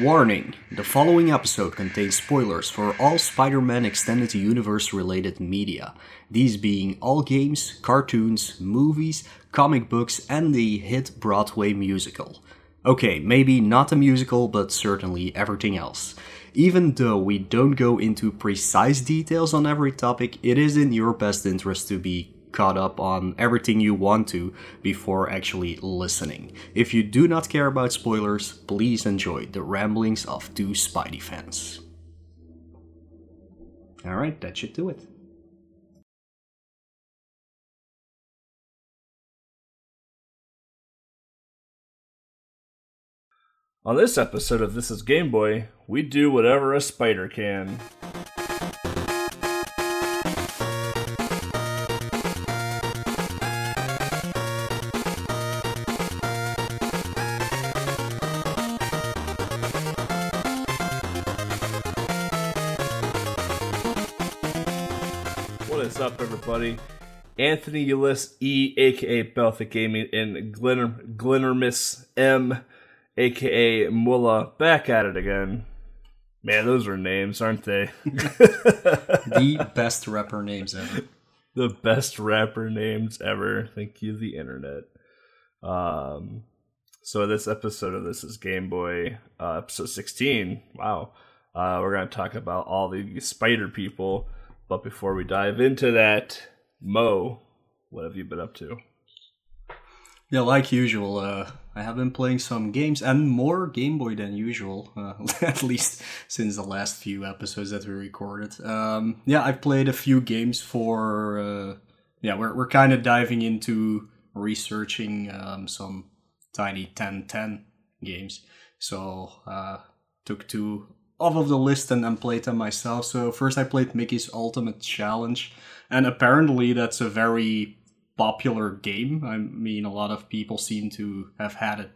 Warning, the following episode contains spoilers for all Spider-Man Extended Universe related media, these being all games, cartoons, movies, comic books and the hit Broadway musical. Okay, maybe not the musical, but certainly everything else. Even though we don't go into precise details on every topic, it is in your best interest to be caught up on everything you want to before actually listening. If you do not care about spoilers, please enjoy the ramblings of two Spidey fans. Alright, that should do it. On this episode of This is Game Boy, we do whatever a spider can. Buddy. Anthony Ulysses E, aka Belthic Gaming, and Glennermus M, aka Mullah, back at it again. Man, those are names, aren't they? The best rapper names ever. The best rapper names ever. Thank you, the internet. So this episode of This is Game Boy, episode 16. Wow. We're going to talk about all the spider people. But before we dive into that, Mo, what have you been up to? Yeah, like usual, I have been playing some games and more Game Boy than usual, at least since the last few episodes that we recorded. Yeah, I've played a few games for... we're kind of diving into researching some Tiny Ten games. So, took two off of the list and then played them myself. So first I played Mickey's Ultimate Challenge, and apparently that's a very popular game. I mean, a lot of people seem to have had it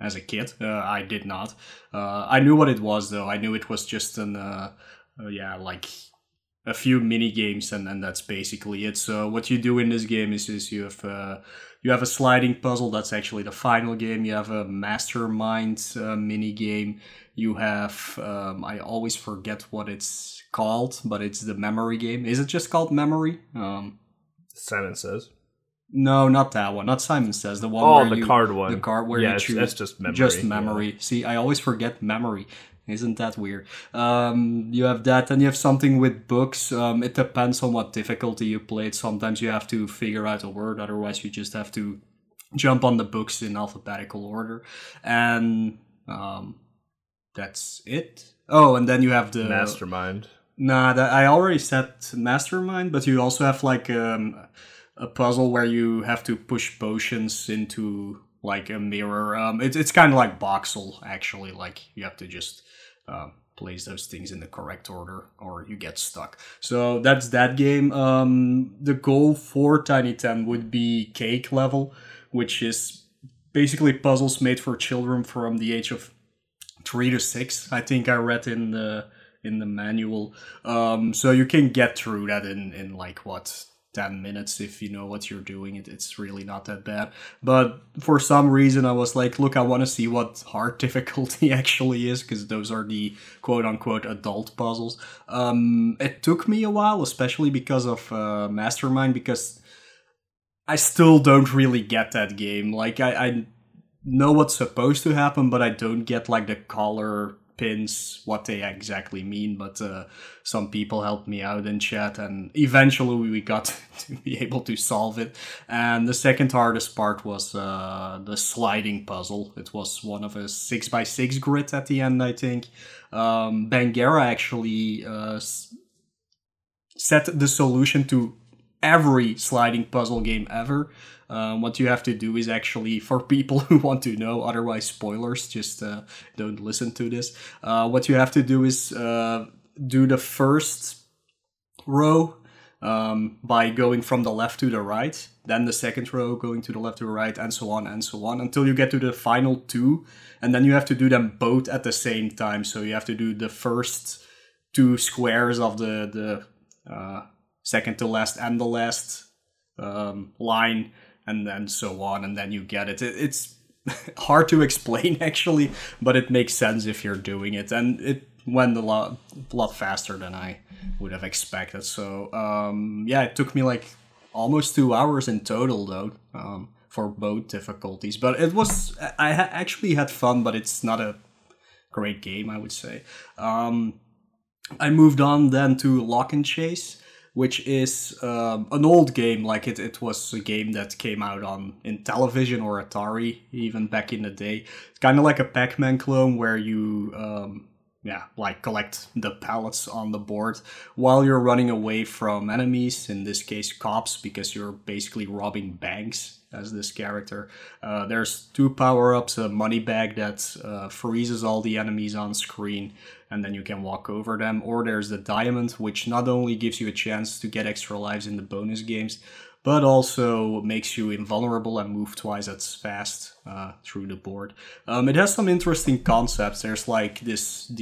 as a kid. I did not. I knew what it was though. I knew it was just an like a few mini games, and that's basically it. So what you do in this game is you have a sliding puzzle. That's actually the final game. You have a mastermind mini game. You have I always forget what it's called, but it's the memory game. Is it just called memory? Simon Says. No, not that one. Not Simon Says. The one. Oh, the card one. The card where you choose. That's just memory. Just memory. Yeah. See, I always forget memory. Isn't that weird? You have that, and you have something with books. It depends on what difficulty you played. Sometimes you have to figure out a word, otherwise you just have to jump on the books in alphabetical order. And that's it. Oh, and then you have the... Mastermind. I already said Mastermind, but you also have like a puzzle where you have to push potions into like a mirror. It's kind of like voxel, actually. Like, you have to just place those things in the correct order or you get stuck. So that's that game. The goal for Tiny Ten would be cake level, which is basically puzzles made for children from the age of 3 to 6. I think I read in the manual. So you can get through that in like what, 10 minutes if you know what you're doing. It's really not that bad, but for some reason I was like, look, I want to see what hard difficulty actually is, because those are the quote-unquote adult puzzles. It took me a while, especially because of Mastermind, because I still don't really get that game. Like, I know what's supposed to happen, but I don't get like the color pins, what they exactly mean. But some people helped me out in chat, and eventually we got to be able to solve it. And the second hardest part was the sliding puzzle. It was one of a 6x6 grid at the end, I think. Bangera actually set the solution to every sliding puzzle game ever. What you have to do is actually, for people who want to know, otherwise spoilers, just don't listen to this. What you have to do is do the first row by going from the left to the right, then the second row going to the left to the right, and so on, until you get to the final two, and then you have to do them both at the same time. So you have to do the first two squares of the second to last and the last line, and then so on, and then you get it. It's hard to explain actually, but it makes sense if you're doing it, and it went a lot faster than I would have expected. So yeah, it took me like almost 2 hours in total though, for both difficulties. But it was, I actually had fun, but it's not a great game, I would say. I moved on then to Lock and Chase, which is an old game. Like it was a game that came out in television or Atari even back in the day. It's kind of like a Pac-Man clone where you collect the pallets on the board while you're running away from enemies, in this case cops, because you're basically robbing banks as this character. There's two power-ups, a money bag that freezes all the enemies on screen, and then you can walk over them. Or there's the diamond, which not only gives you a chance to get extra lives in the bonus games, but also makes you invulnerable and move twice as fast through the board. It has some interesting concepts. There's like these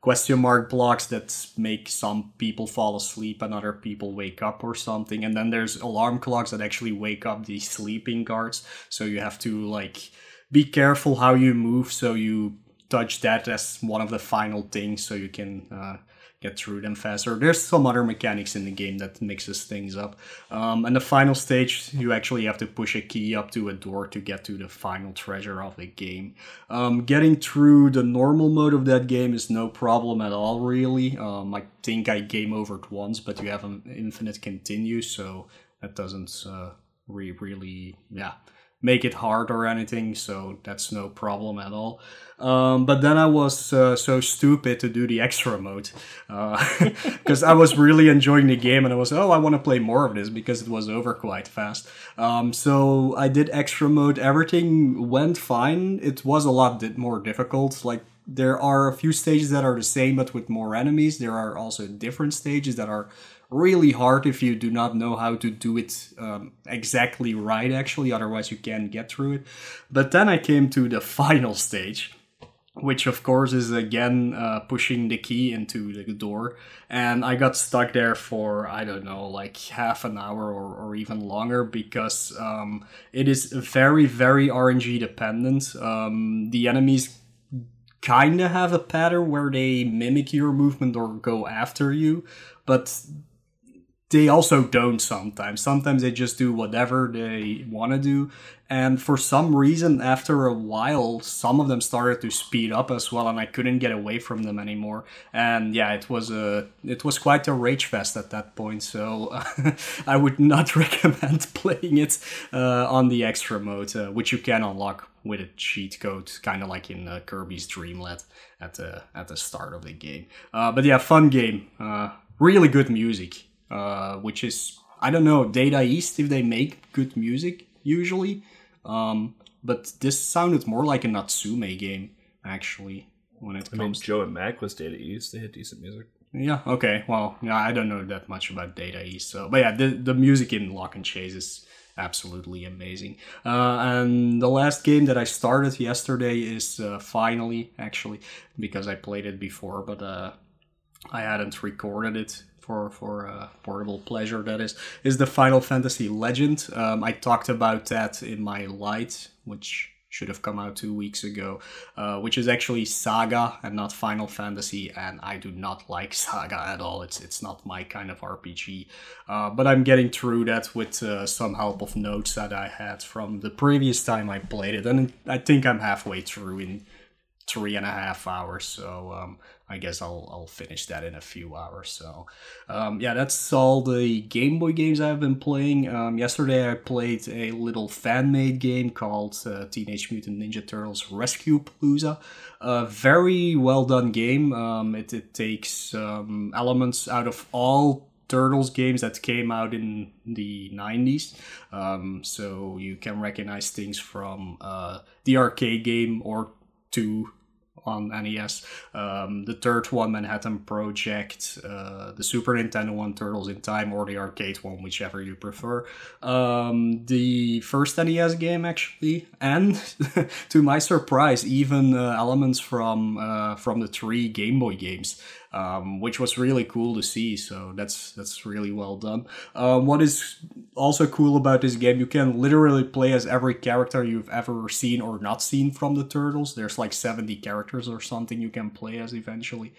question mark blocks that make some people fall asleep and other people wake up or something. And then there's alarm clocks that actually wake up the sleeping guards. So you have to like be careful how you move, so you touch that as one of the final things so you can get through them faster. There's some other mechanics in the game that mixes things up. And the final stage, you actually have to push a key up to a door to get to the final treasure of the game. Getting through the normal mode of that game is no problem at all, really. I think I game overed once, but you have an infinite continue, so that doesn't really make it hard or anything, so that's no problem at all. But then I was so stupid to do the extra mode, because I was really enjoying the game and I was, I want to play more of this, because it was over quite fast. So I did extra mode. Everything went fine. It was a lot more difficult. Like, there are a few stages that are the same but with more enemies. There are also different stages that are really hard if you do not know how to do it exactly right, actually, otherwise you can't get through it. But then I came to the final stage, which of course is again pushing the key into the door, and I got stuck there for, I don't know, like half an hour or even longer, because it is very, very RNG dependent. The enemies kind of have a pattern where they mimic your movement or go after you, but they also don't sometimes. Sometimes they just do whatever they want to do. And for some reason, after a while, some of them started to speed up as well, and I couldn't get away from them anymore. And yeah, it was quite a rage fest at that point. So I would not recommend playing it on the extra mode, which you can unlock with a cheat code, kind of like in Kirby's Dream Land at the start of the game. But yeah, fun game. Really good music. Which is, I don't know, Data East, if they make good music, usually. But this sounded more like a Natsume game, actually, when it comes to... Joe and Mac was Data East, they had decent music. Yeah, okay, well, yeah, I don't know that much about Data East, so... But yeah, the music in Lock and Chase is absolutely amazing. And the last game that I started yesterday is finally, actually, because I played it before, but I hadn't recorded it. For portable pleasure, that is the Final Fantasy Legend. I talked about that in my Light, which should have come out 2 weeks ago, which is actually Saga and not Final Fantasy, and I do not like Saga at all. It's not my kind of RPG, but I'm getting through that with some help of notes that I had from the previous time I played it, and I think I'm halfway through in 3.5 hours, so I guess I'll finish that in a few hours. So yeah, that's all the Game Boy games I've been playing. Yesterday I played a little fan-made game called Teenage Mutant Ninja Turtles Rescue Palooza. A very well done game. It takes elements out of all Turtles games that came out in the 90s, so you can recognize things from the arcade game or 2 on NES, the third one, Manhattan Project, the Super Nintendo one, Turtles in Time, or the arcade one, whichever you prefer. The first NES game, actually, and to my surprise, even elements from the 3 Game Boy games. which was really cool to see. So that's really well done. What is also cool about this game, you can literally play as every character you've ever seen or not seen from the Turtles. There's like 70 characters or something you can play as eventually.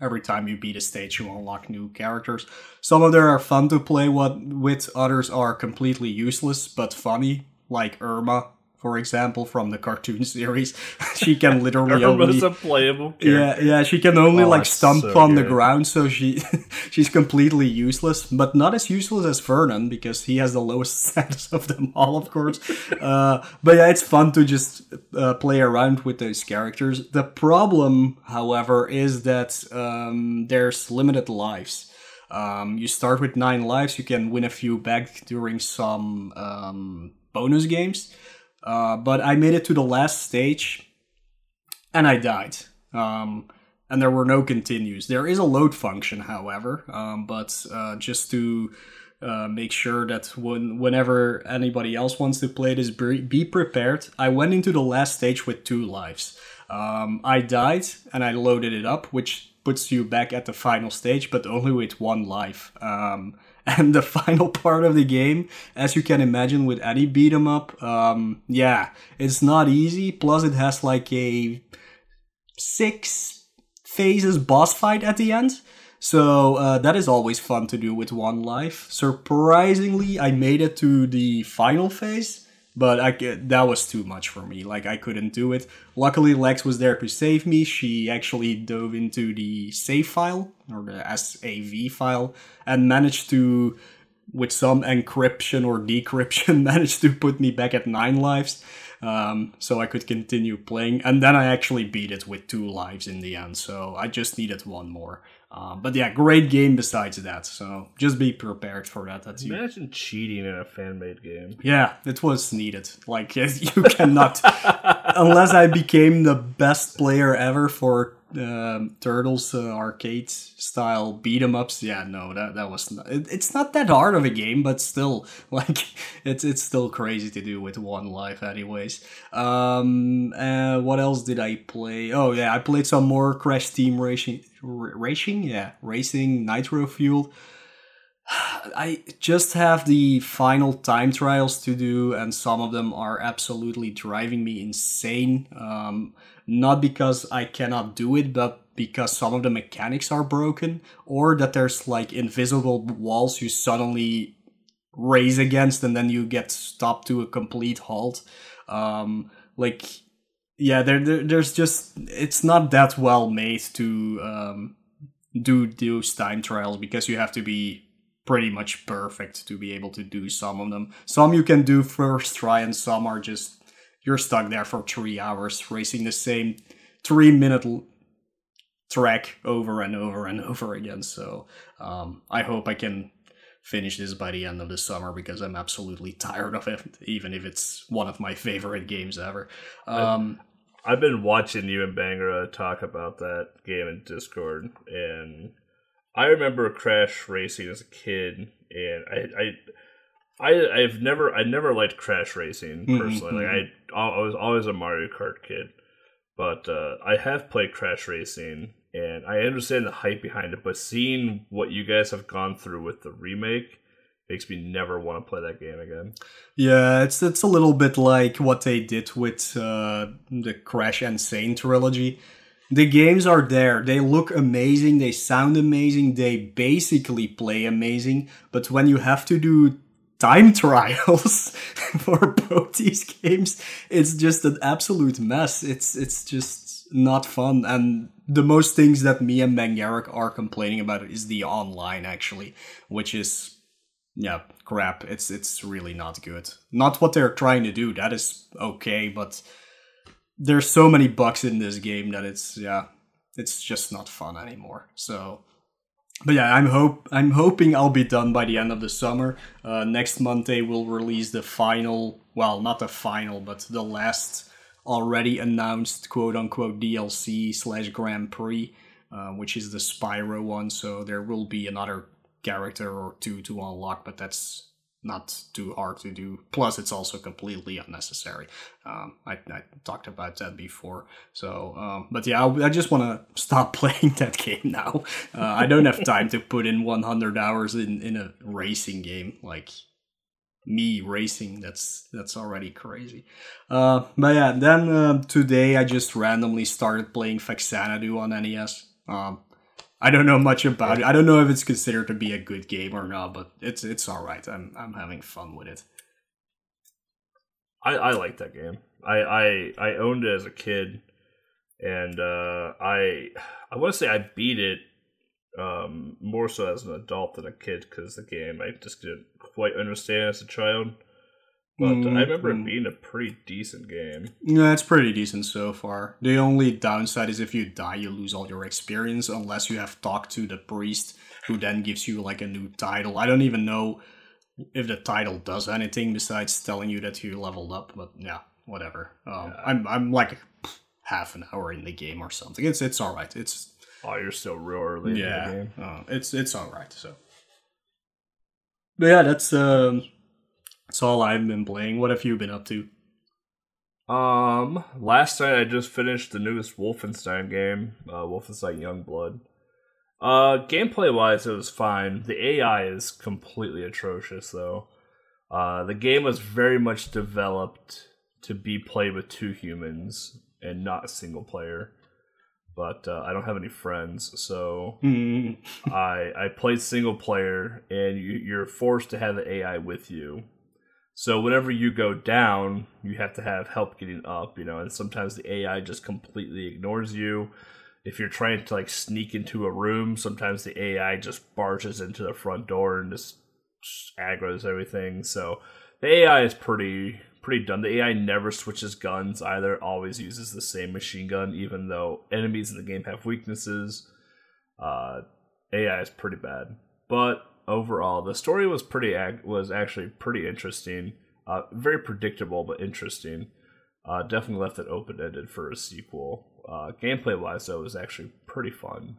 Every time you beat a stage, you unlock new characters. Some of them are fun to play with, others are completely useless but funny, like Irma, for example, from the cartoon series. She can literally Irma's only a playable character. Yeah, she can only like stump on the ground, so she's completely useless, but not as useless as Vernon, because he has the lowest status of them all, of course. But yeah, it's fun to just play around with those characters. The problem, however, is that there's limited lives. You start with 9 lives. You can win a few back during some bonus games. But I made it to the last stage, and I died. And there were no continues. There is a load function, however, but just to make sure that whenever anybody else wants to play this, be prepared. I went into the last stage with 2 lives. I died, and I loaded it up, which puts you back at the final stage, but only with 1 life. And the final part of the game, as you can imagine with any beat 'em up, it's not easy. Plus, it has like a 6 phases boss fight at the end. So that is always fun to do with 1 life. Surprisingly, I made it to the final phase, but that was too much for me. Like, I couldn't do it. Luckily, Lex was there to save me. She actually dove into the save file, or the SAV file, and managed to, with some encryption or decryption, managed to put me back at 9 lives. So I could continue playing. And then I actually beat it with 2 lives in the end. So I just needed 1 more. But yeah, great game besides that. So just be prepared for that. Imagine cheating in a fan-made game. Yeah, it was needed. Like, you cannot... Unless I became the best player ever for Turtles arcade-style beat-em-ups. Yeah, no, that was... It's not that hard of a game, but still, like, it's still crazy to do with 1 life anyways. What else did I play? Oh, yeah, I played some more Crash Team Racing Nitro Fuel. I just have the final time trials to do, and some of them are absolutely driving me insane. Not because I cannot do it, but because some of the mechanics are broken, or that there's like invisible walls you suddenly race against, and then you get stopped to a complete halt. Yeah, there's just... It's not that well made to do those time trials, because you have to be pretty much perfect to be able to do some of them. Some you can do first try, and some are just... You're stuck there for 3 hours racing the same 3-minute track over and over and over again. So I hope I can finish this by the end of the summer, because I'm absolutely tired of it, even if it's one of my favorite games ever. I've been watching you and Bangara talk about that game in Discord, and I remember Crash Racing as a kid, and I never liked Crash Racing personally. Mm-hmm. Like, I was always a Mario Kart kid, but I have played Crash Racing, and I understand the hype behind it, but seeing what you guys have gone through with the remake makes me never want to play that game again. Yeah, it's a little bit like what they did with the Crash and Sane trilogy. The games are there. They look amazing. They sound amazing. They basically play amazing. But when you have to do time trials for both these games, it's just an absolute mess. It's just not fun. And the most things that me and Mangarek are complaining about is the online, actually, which is... Yeah, crap. It's really not good. Not what they're trying to do. That is okay, but there's so many bugs in this game that it's just not fun anymore. So, but yeah, I'm hoping I'll be done by the end of the summer. Next month they will release the final, well, not the final, but the last already announced quote unquote DLC / Grand Prix, which is the Spyro one. So there will be another character or 2 to unlock, but that's not too hard to do. Plus, it's also completely unnecessary. I talked about that before. So, but yeah, I just want to stop playing that game now. I don't have time to put in 100 hours in a racing game. Like, me racing, that's already crazy. But yeah, then today I just randomly started playing Faxanadu on NES. I don't know much about it. I don't know if it's considered to be a good game or not, but it's all right. I'm having fun with it. I like that game. I owned it as a kid, and I want to say I beat it more so as an adult than a kid, because the game I just didn't quite understand as a child. But I remember it being a pretty decent game. Yeah, it's pretty decent so far. The only downside is if you die, you lose all your experience, unless you have talked to the priest, who then gives you like a new title. I don't even know if the title does anything besides telling you that you leveled up, but yeah, whatever. Yeah. I'm like half an hour in the game or something. It's all right. It's you're still real early in the game. It's all right. So, but yeah, that's all I've been playing. What have you been up to? Last night I just finished the newest Wolfenstein game, Wolfenstein Youngblood. Gameplay-wise, it was fine. The AI is completely atrocious, though. The game was very much developed to be played with two humans and not single player. But I don't have any friends, so I played single player, and you're forced to have the AI with you. So whenever you go down, you have to have help getting up, you know, and sometimes the AI just completely ignores you. If you're trying to, like, sneak into a room, sometimes the AI just barges into the front door and just aggroes everything. So the AI is pretty dumb. The AI never switches guns either, it always uses the same machine gun, even though enemies in the game have weaknesses. AI is pretty bad. But overall, the story was actually pretty interesting. Very predictable, but interesting. Definitely left it open-ended for a sequel. Gameplay-wise, though, it was actually pretty fun.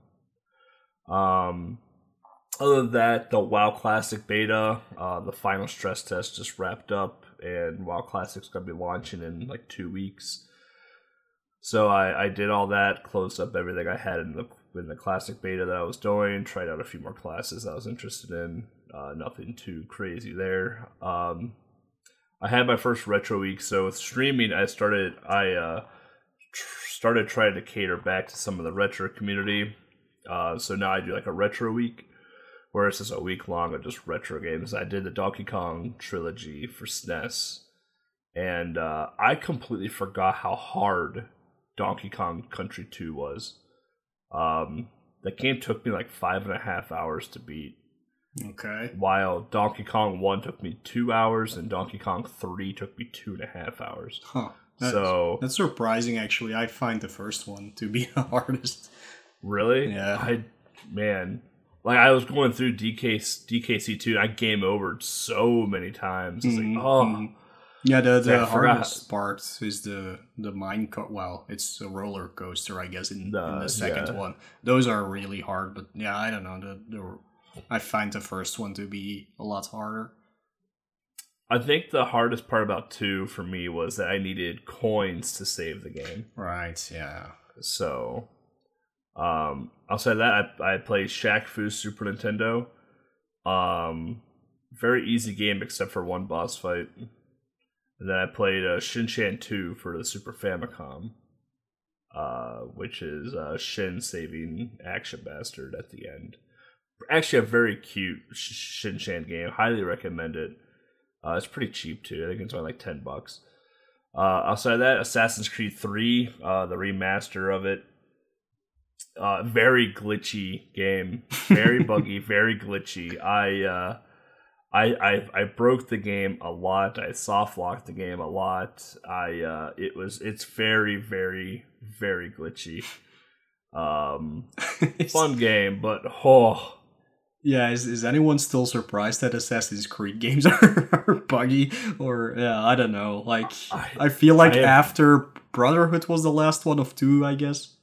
Other than that, the WoW Classic beta, the final stress test just wrapped up, and WoW Classic's going to be launching in like 2 weeks. So I did all that, closed up everything I had in the classic beta that I was doing, tried out a few more classes I was interested in, nothing too crazy there. I had my first retro week, so with streaming, I started trying to cater back to some of the retro community. So now I do like a retro week, where it's just a week long of just retro games. I did the Donkey Kong trilogy for SNES, and I completely forgot how hard Donkey Kong Country 2 was. That game took me like 5.5 hours to beat. Okay. While Donkey Kong 1 took me 2 hours, and Donkey Kong 3 took me 2.5 hours. Huh. That's surprising, actually. I find the first one to be the hardest. Really? Yeah. Like, I was going through DKC2, and I game overed so many times. It's like, Yeah, the hardest part is the it's a roller coaster, I guess, in the second one. Those are really hard, but yeah, I don't know. I find the first one to be a lot harder. I think the hardest part about 2 for me was that I needed coins to save the game. Right, yeah. So, outside of that, I played Shaq Fu Super Nintendo. Very easy game except for one boss fight. And then I played Shin-Chan 2 for the Super Famicom, which is Shin saving Action Bastard at the end. Actually, a very cute Shin-Chan game. Highly recommend it. It's pretty cheap, too. I think it's only like $10. Outside of that, Assassin's Creed 3, the remaster of it. Very glitchy game. Very buggy, very glitchy. I broke the game a lot. I soft locked the game a lot. It's very, very, very glitchy. Fun game, but yeah. Is anyone still surprised that Assassin's Creed games are buggy? Or yeah, I don't know. Like I feel like after Brotherhood was the last one of 2, I guess.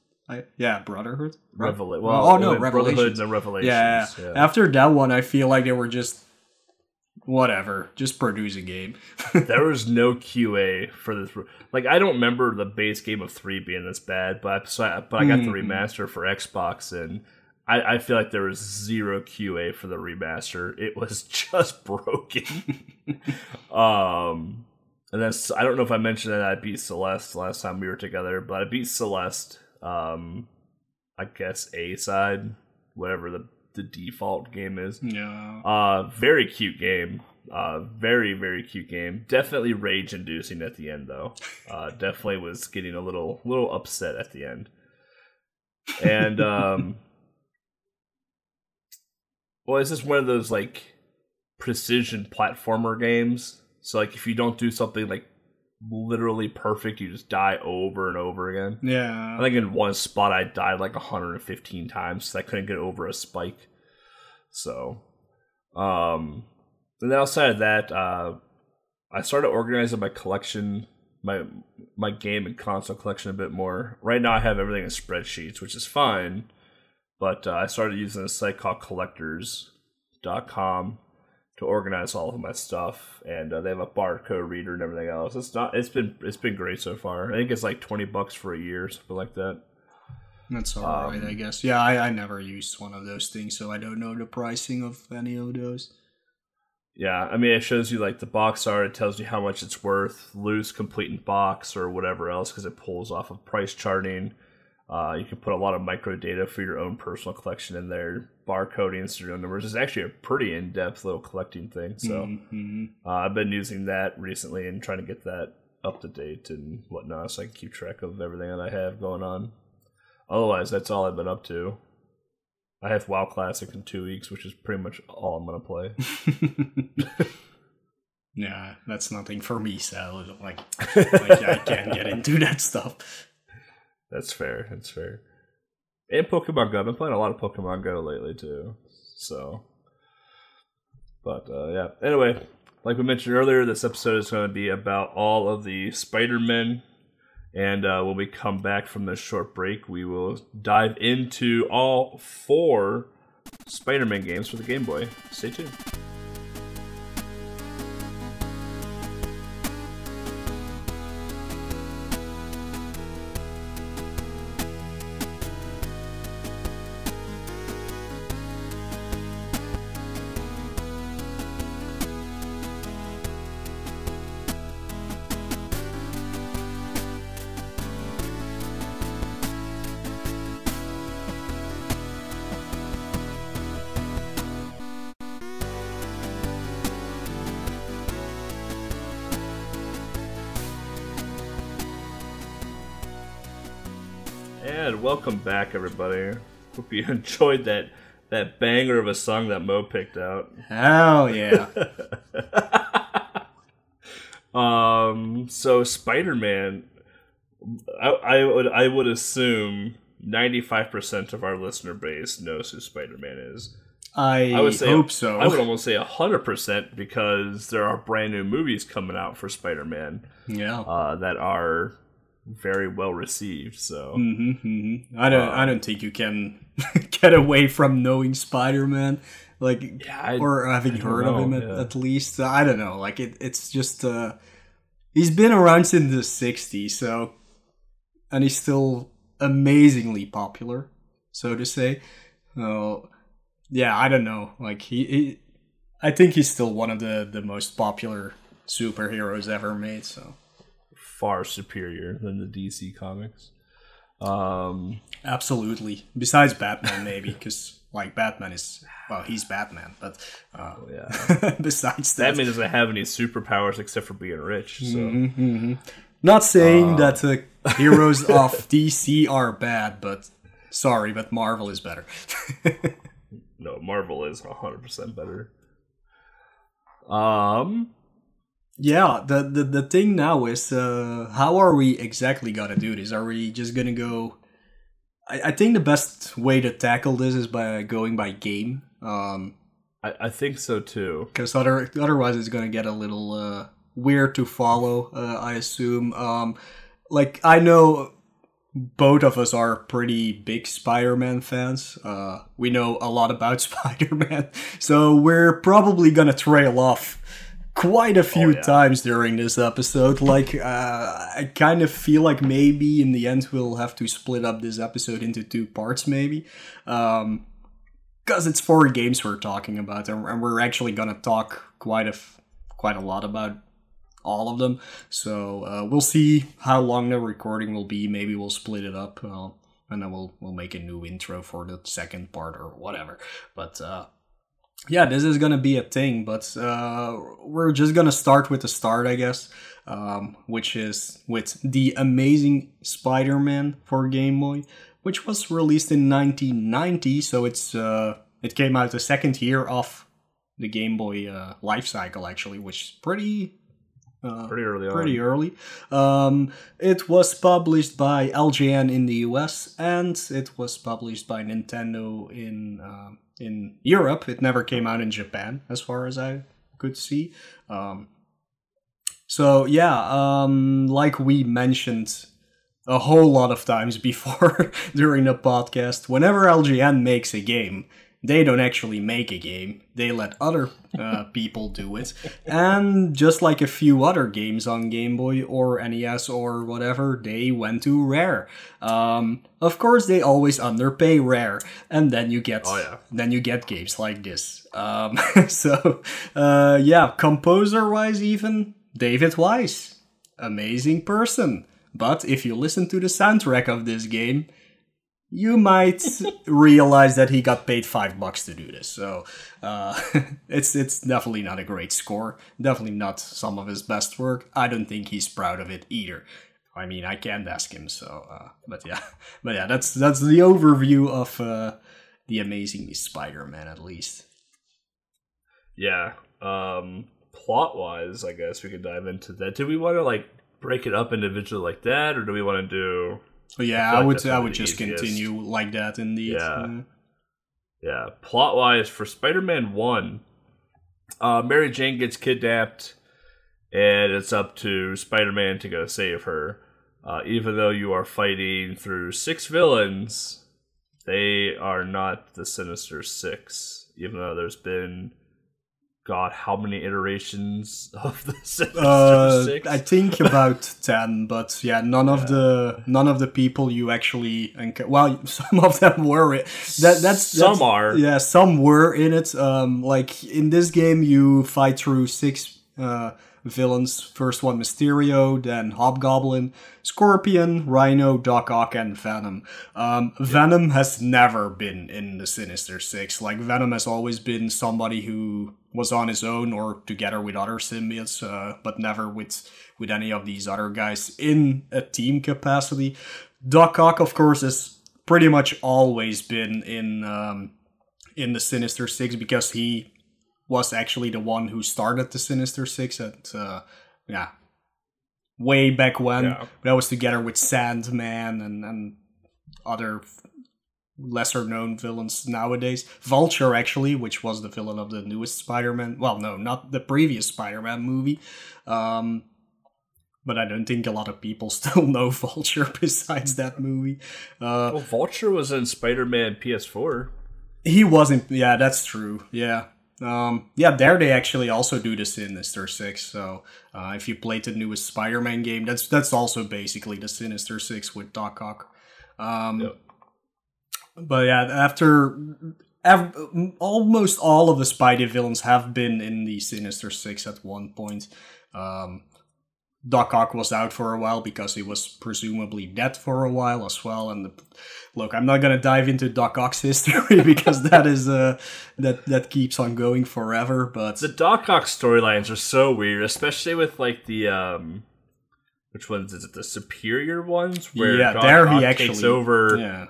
Brotherhood. Revelation. Brotherhood and Revelations. Yeah. After that one, I feel like they were just whatever, just produce a game. There was no QA for this. Like, I don't remember the base game of 3 being this bad, but I got the remaster for Xbox, and I feel like there was zero QA for the remaster. It was just broken. And that's, I don't know if I mentioned that I beat Celeste last time we were together, but I beat Celeste, I guess A side, whatever the default game is. Yeah. Very cute game. Very, very cute game. Definitely rage inducing at the end, though. Definitely was getting a little upset at the end. And well, it's just one of those like precision platformer games. So like if you don't do something like literally perfect, you just die over and over again. Yeah. I think in one spot I died like 115 times because I couldn't get over a spike. So and then outside of that, I started organizing my collection, my game and console collection a bit more. Right now I have everything in spreadsheets, which is fine, but I started using a site called collectors.com to organize all of my stuff, and they have a barcode reader and everything else. It's been great so far. I think it's like $20 for a year, something like that. That's all right, I guess. Yeah, I never used one of those things, so I don't know the pricing of any of those. Yeah, I mean, it shows you like the box art. It tells you how much it's worth, loose, complete in box, or whatever else, because it pulls off of price charting. You can put a lot of micro data for your own personal collection in there. Barcoding, serial numbers. It's actually a pretty in-depth little collecting thing. So I've been using that recently and trying to get that up to date and whatnot so I can keep track of everything that I have going on. Otherwise, that's all I've been up to. I have WoW Classic in 2 weeks, which is pretty much all I'm going to play. Yeah, that's nothing for me, so like I can't get into that stuff. That's fair. That's fair. And Pokemon Go. I've been playing a lot of Pokemon Go lately, too. So, but yeah. Anyway, like we mentioned earlier, this episode is going to be about all of the Spider-Men. And when we come back from this short break, we will dive into all 4 Spider-Man games for the Game Boy. Stay tuned. Welcome back, everybody. Hope you enjoyed that banger of a song that Mo picked out. Hell yeah. So Spider-Man, I would assume 95% of our listener base knows who Spider-Man is. I would say hope so. I would almost say 100% because there are brand new movies coming out for Spider-Man. Yeah. That are very well received, so I don't think you can get away from knowing Spider-Man, like, yeah, or having heard of him at least. I don't know, like it's just he's been around since the 60s, so, and he's still amazingly popular, so to say. Yeah, I don't know, like he I think he's still one of the most popular superheroes ever made, so far superior than the DC comics. Absolutely. Besides Batman, maybe, because like Batman is, well, he's Batman, but yeah. Besides that, Batman doesn't have any superpowers except for being rich. So not saying that the heroes of DC are bad, but sorry, but Marvel is better. No, Marvel is 100% better. Yeah, the thing now is, how are we exactly going to do this? Are we just going to go... I think the best way to tackle this is by going by game. I think so, too. Because otherwise it's going to get a little weird to follow, I assume. Like, I know both of us are pretty big Spider-Man fans. We know a lot about Spider-Man, so we're probably gonna trail off quite a few times during this episode. Like, I kind of feel like maybe in the end we'll have to split up this episode into two parts, maybe. Because it's four games we're talking about, and we're actually gonna talk quite a lot about all of them. So we'll see how long the recording will be. Maybe we'll split it up, and then we'll make a new intro for the second part or whatever. But yeah, this is gonna be a thing. But we're just gonna start with the start, I guess, which is with the Amazing Spider-Man for Game Boy, which was released in 1990. So it's it came out the second year of the Game Boy life cycle, actually, which is pretty early. It was published by LJN in the US, and it was published by Nintendo in Europe. It never came out in Japan, as far as I could see. So yeah, like we mentioned a whole lot of times before during the podcast, whenever LJN makes a game, they don't actually make a game. They let other people do it. And just like a few other games on Game Boy or NES or whatever, they went to Rare. Of course, they always underpay Rare. And then you get games like this. So, yeah, composer-wise even, David Wise. Amazing person. But if you listen to the soundtrack of this game, you might realize that he got paid $5 to do this. So it's definitely not a great score. Definitely not some of his best work. I don't think he's proud of it either. I mean, I can't ask him. So, but yeah, that's the overview of the Amazing Spider-Man, at least. Yeah. Plot-wise, I guess we could dive into that. Do we want to break it up individually like that, or do we want to do? Yeah, I would just continue like that indeed. Yeah. Plot-wise, for Spider-Man 1, Mary Jane gets kidnapped, and it's up to Spider-Man to go save her. Even though you are fighting through 6 villains, they are not the Sinister Six, even though there's been, God, how many iterations of the Sinister Six? I think about 10, but yeah, none of the people you actually some of them were in. Some were in it. Like in this game, you fight through 6 villains. First one, Mysterio, then Hobgoblin, Scorpion, Rhino, Doc Ock, and Venom. Venom has never been in the Sinister Six. Like, Venom has always been somebody who was on his own or together with other symbiotes, but never with any of these other guys in a team capacity. Doc Ock, of course, has pretty much always been in the Sinister Six, because he was actually the one who started the Sinister Six at, way back when. Yeah. That was together with Sandman and other lesser-known villains nowadays. Vulture, actually, which was the villain of the newest Spider-Man. Well, no, not the previous Spider-Man movie. But I don't think a lot of people still know Vulture besides that movie. Well, Vulture was in Spider-Man PS4. He wasn't. Yeah, that's true. Yeah. There they actually also do the Sinister Six, so if you played the newest Spider-Man game, that's also basically the Sinister Six with Doc Ock. But yeah, after almost all of the Spidey villains have been in the Sinister Six at one point. Doc Ock was out for a while because he was presumably dead for a while as well. And look, I'm not gonna dive into Doc Ock's history because that is that keeps on going forever. But the Doc Ock storylines are so weird, especially with the which ones is it? The Superior ones, where Doc Ock actually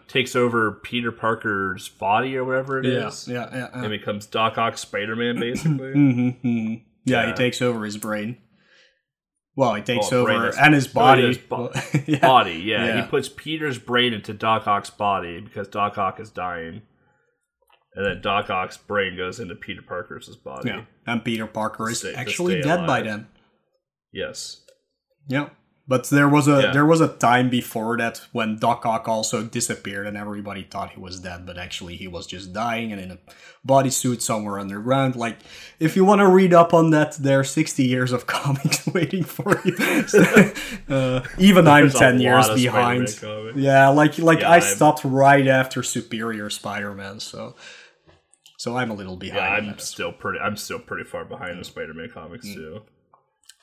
takes over Peter Parker's body or whatever it is. And becomes Doc Ock Spider-Man, basically. Yeah, he takes over his brain. Well, he takes over and his body. He puts Peter's brain into Doc Ock's body because Doc Ock is dying. And then Doc Ock's brain goes into Peter Parker's body. Yeah. And Peter Parker is actually dead by then. Yes. Yeah. But there was a time before that when Doc Ock also disappeared and everybody thought he was dead, but actually he was just dying and in a bodysuit somewhere underground. Like, if you want to read up on that, there are 60 years of comics waiting for you. Even I'm 10 years behind. Yeah, I stopped right after Superior Spider-Man, so I'm a little behind. Yeah, I'm still pretty far behind the Spider-Man comics too.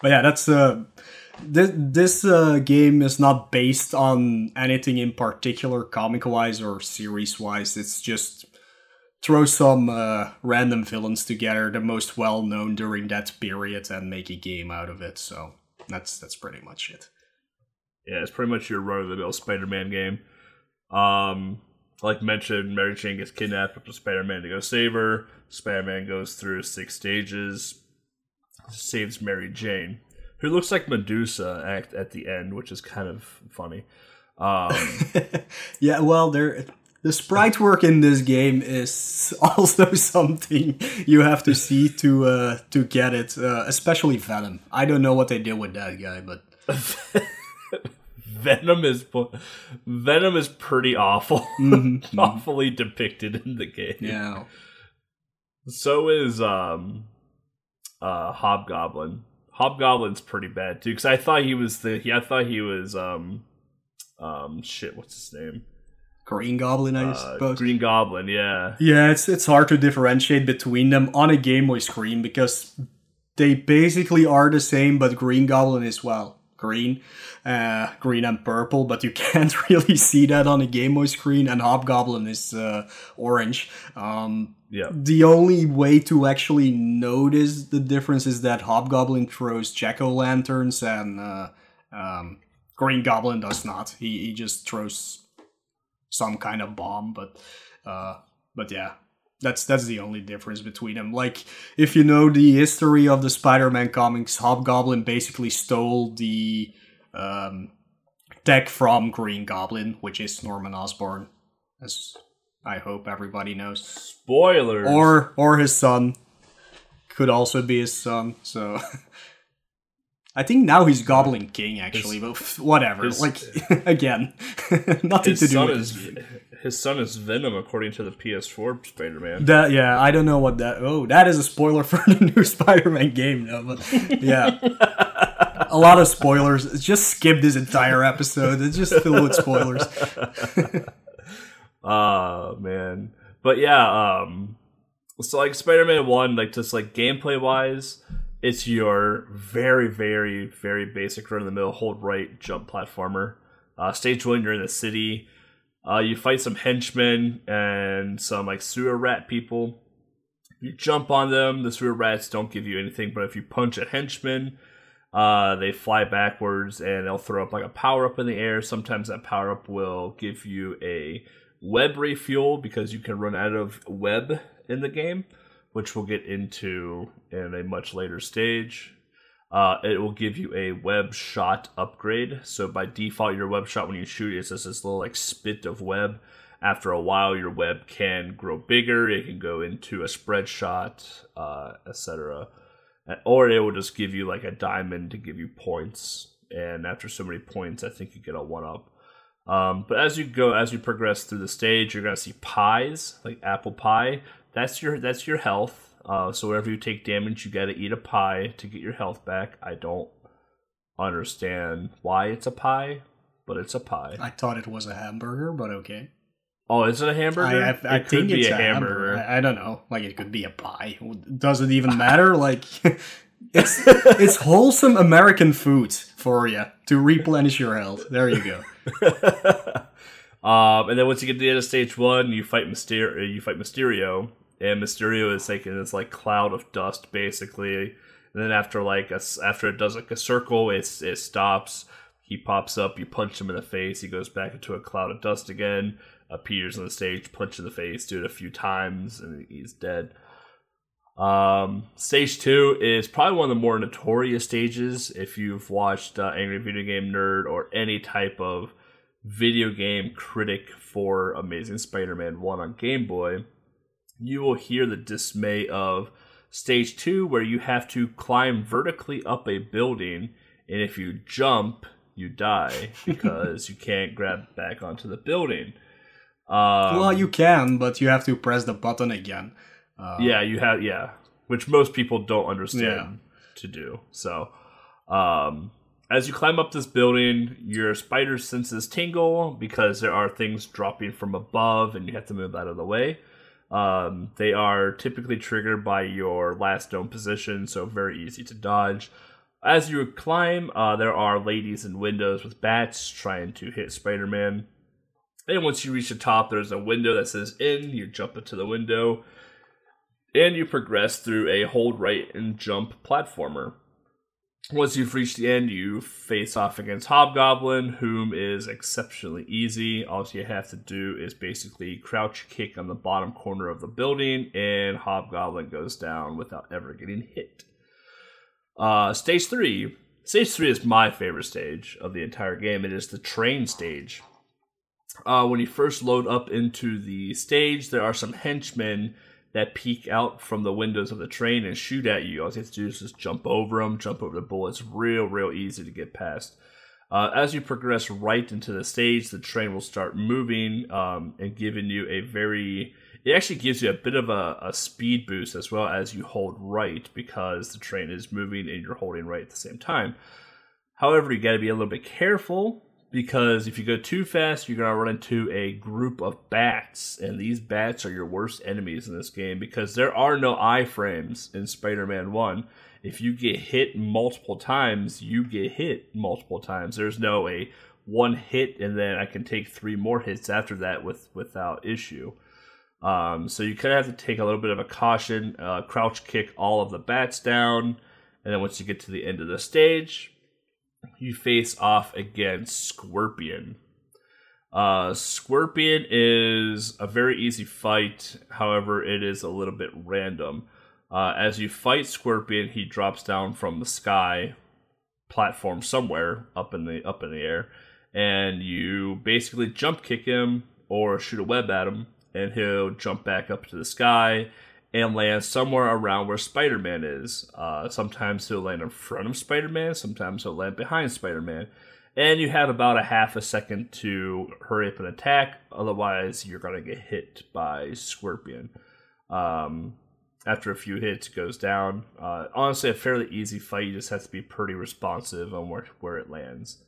But yeah, that's this game is not based on anything in particular, comic-wise or series-wise. It's just throw some random villains together, the most well-known during that period, and make a game out of it. So that's pretty much it. Yeah, it's pretty much your run-of-the-mill Spider-Man game. Like mentioned, Mary Jane gets kidnapped after Spider-Man to go save her. Spider-Man goes through 6 stages, saves Mary Jane, who looks like Medusa at the end, which is kind of funny. Yeah, well, the sprite work in this game is also something you have to see to get it, especially Venom. I don't know what they did with that guy, but Venom is pretty awful, awfully depicted in the game. Yeah. So is Hobgoblin. Hobgoblin's pretty bad too, because I thought he was what's his name? Green Goblin, I suppose. Green Goblin, yeah. Yeah, it's hard to differentiate between them on a Game Boy screen because they basically are the same, but Green Goblin is, well, green and purple, but you can't really see that on a Game Boy screen, and Hobgoblin is orange. Yeah. The only way to actually notice the difference is that Hobgoblin throws jack-o'-lanterns and Green Goblin does not. He just throws some kind of bomb, but yeah. That's the only difference between them. Like, if you know the history of the Spider-Man comics, Hobgoblin basically stole the tech from Green Goblin, which is Norman Osborn, as I hope everybody knows. Spoilers! Or his son. Could also be his son, so... I think now he's Goblin King, actually, but whatever. Again, nothing to do with his son is Venom, according to the PS4 Spider-Man. Yeah, I don't know what that... Oh, that is a spoiler for the new Spider-Man game, though. But yeah, a lot of spoilers. Just skip this entire episode. It's just filled with spoilers. Oh, man. But yeah, so like Spider-Man 1, like just like gameplay-wise... It's your very, very, very basic run-of-the-mill, hold right, jump platformer. Stage 1, you're in the city. You fight some henchmen and some like sewer rat people. You jump on them. The sewer rats don't give you anything, but if you punch a henchman, they fly backwards and they'll throw up like a power-up in the air. Sometimes that power-up will give you a web refuel because you can run out of web in the game, which we'll get into in a much later stage. It will give you a web shot upgrade. So by default, your web shot when you shoot is just this little like spit of web. After a while, your web can grow bigger. It can go into a spread shot, etc. Or it will just give you like a diamond to give you points. And after so many points, I think you get a 1-up. But as you progress through the stage, you're gonna see pies, like apple pie. That's your health. So whenever you take damage, you gotta eat a pie to get your health back. I don't understand why it's a pie, but it's a pie. I thought it was a hamburger, but okay. Oh, is it a hamburger? I it think could it's be a hamburger. I don't know. Like, it could be a pie. Does it even matter? Like, it's wholesome American food for you to replenish your health. There you go. And then once you get to the end of stage 1, you fight Mysterio. And Mysterio is like in this like cloud of dust, basically. And then after it does like a circle, it stops. He pops up. You punch him in the face. He goes back into a cloud of dust again. Appears on the stage, punch in the face, do it a few times, and he's dead. Stage 2 is probably one of the more notorious stages. If you've watched Angry Video Game Nerd or any type of video game critic for Amazing Spider-Man 1 on Game Boy, you will hear the dismay of Stage 2, where you have to climb vertically up a building, and if you jump, you die because you can't grab back onto the building. Well, you can, but you have to press the button again. Yeah, which most people don't understand to do. So, as you climb up this building, your spider senses tingle because there are things dropping from above and you have to move out of the way. They are typically triggered by your last known position, so very easy to dodge. As you climb, there are ladies in windows with bats trying to hit Spider-Man. And once you reach the top, there's a window that says in. You jump into the window, and you progress through a hold right and jump platformer. Once you've reached the end, you face off against Hobgoblin, whom is exceptionally easy. All you have to do is basically crouch kick on the bottom corner of the building, and Hobgoblin goes down without ever getting hit. Stage 3. Stage 3 is my favorite stage of the entire game. It is the train stage. When you first load up into the stage, there are some henchmen that peek out from the windows of the train and shoot at you. All you have to do is just jump over them, jump over the bullets. Real easy to get past. As you progress right into the stage, the train will start moving and giving you a very... It actually gives you a bit of a speed boost as well as you hold right because the train is moving and you're holding right at the same time. However, you got to be a little bit careful because if you go too fast, you're going to run into a group of bats. And these bats are your worst enemies in this game because there are no iframes in Spider-Man 1. If you get hit multiple times, you get hit multiple times. There's no a one hit and then I can take three more hits after that without issue. So you kind of have to take a little bit of a caution, crouch kick all of the bats down. And then once you get to the end of the stage... You face off against Scorpion. Scorpion is a very easy fight. However, it is a little bit random. As you fight Scorpion, he drops down from the sky platform somewhere up in the air, and you basically jump kick him or shoot a web at him, and he'll jump back up to the sky and land somewhere around where Spider-Man is. Sometimes he'll land in front of Spider-Man, sometimes he'll land behind Spider-Man. And you have about a half a second to hurry up and attack, otherwise you're going to get hit by Scorpion. After a few hits, it goes down. Honestly, a fairly easy fight, you just have to be pretty responsive on where it lands.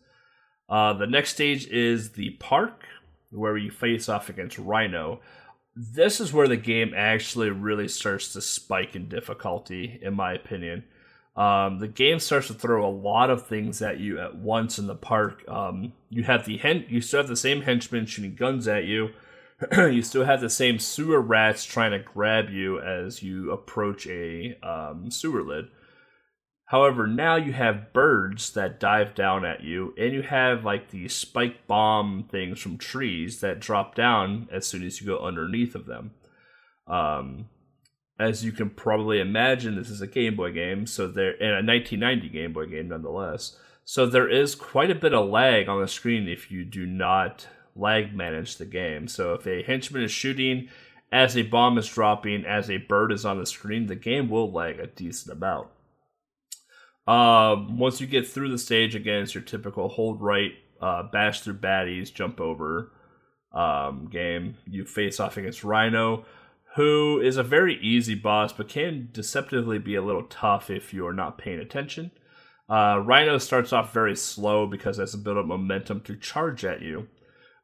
The next stage is the park, where you face off against Rhino. This is where the game actually really starts to spike in difficulty, in my opinion. The game starts to throw a lot of things at you at once in the park. You still have the same henchmen shooting guns at you. You still have the same sewer rats trying to grab you as you approach a sewer lid. However, now you have birds that dive down at you, and you have like the spike bomb things from trees that drop down as soon as you go underneath of them. As you can probably imagine, this is a Game Boy game, and a 1990 Game Boy game nonetheless. So there is quite a bit of lag on the screen if you do not lag manage the game. So if a henchman is shooting, as a bomb is dropping, as a bird is on the screen, the game will lag a decent amount. Once you get through the stage, again, it's your typical hold right, bash through baddies, jump over game. You face off against Rhino, who is a very easy boss, but can deceptively be a little tough if you are not paying attention. Rhino starts off very slow because that's a bit of momentum to charge at you.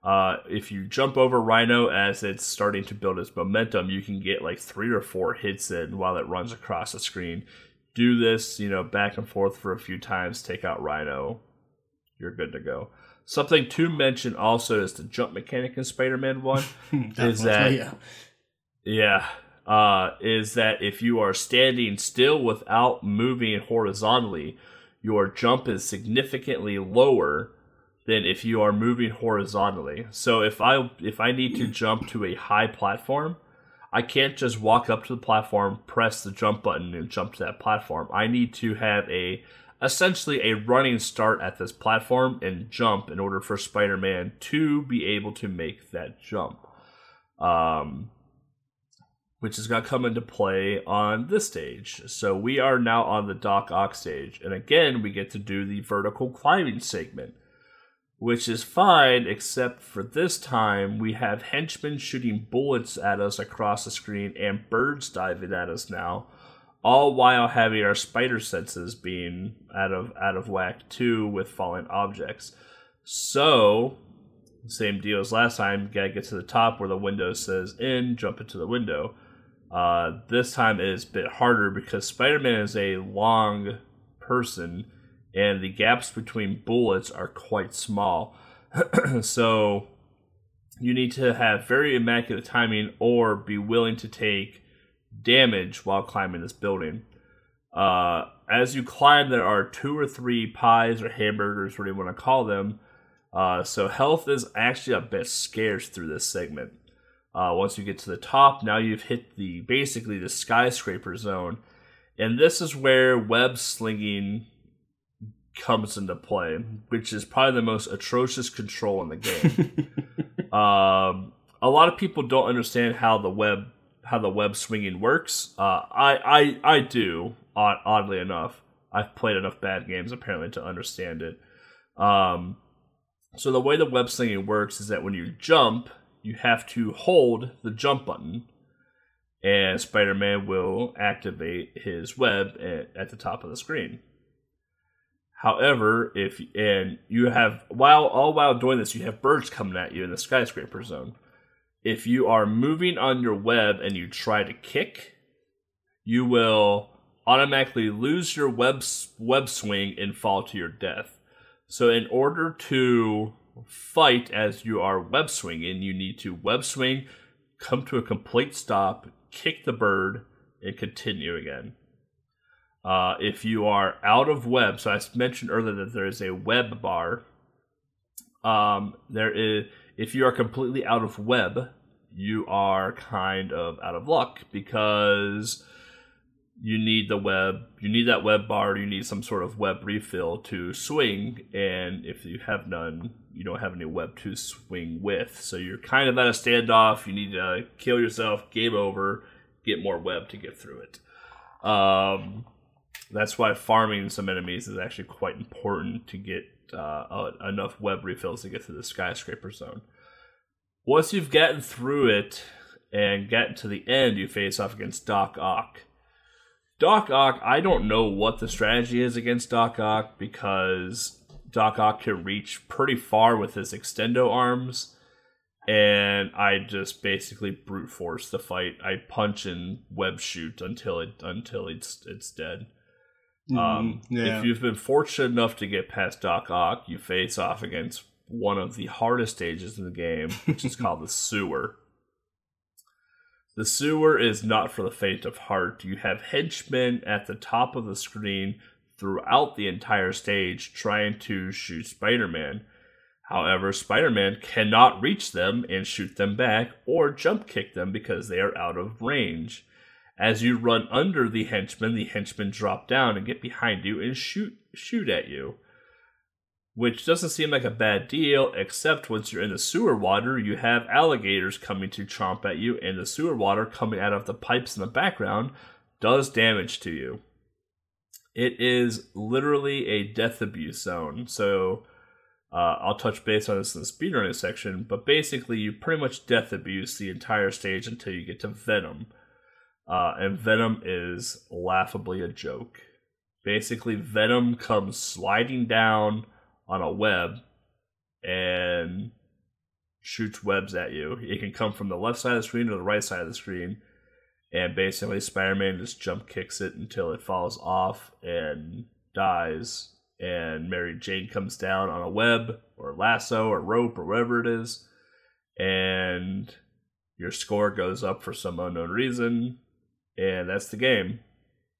If you jump over Rhino as it's starting to build its momentum, you can get like 3 or 4 hits in while it runs across the screen. Do this, back and forth for a few times, take out Rhino, you're good to go. Something to mention also is the jump mechanic in Spider-Man 1. is that if you are standing still without moving horizontally, your jump is significantly lower than if you are moving horizontally. So if I need to jump to a high platform, I can't just walk up to the platform, press the jump button, and jump to that platform. I need to have essentially a running start at this platform and jump in order for Spider-Man to be able to make that jump, which is going to come into play on this stage. So we are now on the Doc Ock stage, and again we get to do the vertical climbing segment. which is fine, except for this time we have henchmen shooting bullets at us across the screen and birds diving at us now, all while having our spider senses being out of whack too with falling objects. So, same deal as last time, gotta get to the top where the window says in, jump into the window. This time it is a bit harder because Spider-Man is a long person and the gaps between bullets are quite small. So you need to have very immaculate timing or be willing to take damage while climbing this building. As you climb, there are 2 or 3 pies or hamburgers, what do you want to call them. So health is actually a bit scarce through this segment. Once you get to the top, now you've hit basically the skyscraper zone. And this is where web slinging comes into play, which is probably the most atrocious control in the game. A lot of people don't understand how the web swinging works. I do, oddly enough. I've played enough bad games apparently to understand it. So the way the web slinging works is that when you jump, you have to hold the jump button, and Spider-Man will activate his web at the top of the screen. However, while doing this, you have birds coming at you in the skyscraper zone. If you are moving on your web and you try to kick, you will automatically lose your web swing and fall to your death. So in order to fight as you are web swinging, you need to web swing, come to a complete stop, kick the bird, and continue again. If you are out of web, so I mentioned earlier that there is a web bar. If you are completely out of web, you are kind of out of luck because you need the web. You need that web bar. You need some sort of web refill to swing, and if you have none, you don't have any web to swing with. So you're kind of at a standoff. You need to kill yourself. Game over. Get more web to get through it. That's why farming some enemies is actually quite important to get enough web refills to get through the skyscraper zone. Once you've gotten through it and gotten to the end, you face off against Doc Ock. Doc Ock, I don't know what the strategy is against Doc Ock because Doc Ock can reach pretty far with his extendo arms. And I just basically brute force the fight. I punch and web shoot until it's dead. If you've been fortunate enough to get past Doc Ock, you face off against one of the hardest stages in the game, which is called the sewer. The sewer is not for the faint of heart. You have henchmen at the top of the screen throughout the entire stage trying to shoot Spider-Man. However, Spider-Man cannot reach them and shoot them back or jump kick them because they are out of range. As you run under the henchmen drop down and get behind you and shoot at you. Which doesn't seem like a bad deal, except once you're in the sewer water, you have alligators coming to chomp at you, and the sewer water coming out of the pipes in the background does damage to you. It is literally a death abuse zone, so... I'll touch base on this in the speedrunning section, but basically you pretty much death abuse the entire stage until you get to Venom. And Venom is laughably a joke. Basically, Venom comes sliding down on a web and shoots webs at you. It can come from the left side of the screen or the right side of the screen, and basically Spider-Man just jump kicks it until it falls off and dies. And Mary Jane comes down on a web or lasso or rope or whatever it is. And your score goes up for some unknown reason. And that's the game.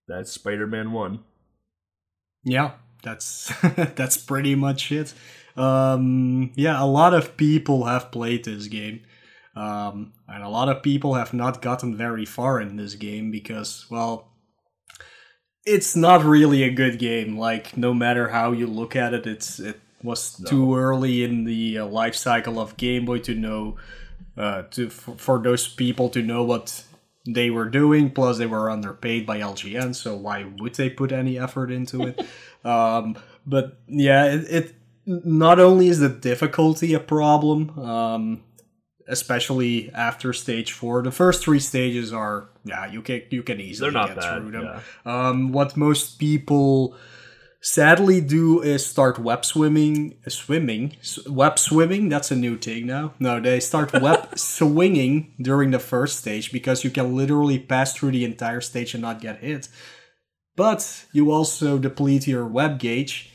That's Spider-Man 1. Yeah, that's pretty much it. Yeah, a lot of people have played this game. And a lot of people have not gotten very far in this game because, well... It's not really a good game. Like, no matter how you look at it, it was too early in the life cycle of Game Boy to know, for those people to know what they were doing. Plus, they were underpaid by LJN, so why would they put any effort into it? But yeah, it not only is the difficulty a problem, especially after stage 4, the first 3 stages are, yeah, you can easily get bad, through them. Yeah. What most people sadly do is start web swimming, that's a new thing now. No, they start web swinging during the first stage because you can literally pass through the entire stage and not get hit. But you also deplete your web gauge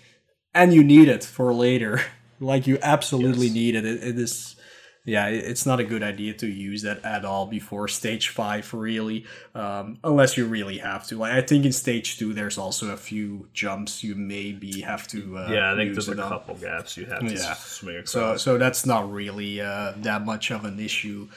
and you need it for later. Like, you absolutely need it. It is... yeah, it's not a good idea to use that at all before stage 5, really, unless you really have to. Like, I think in stage 2, there's also a few jumps you maybe have to yeah, I think there's a couple gaps you have to swing across. So that's not really that much of an issue.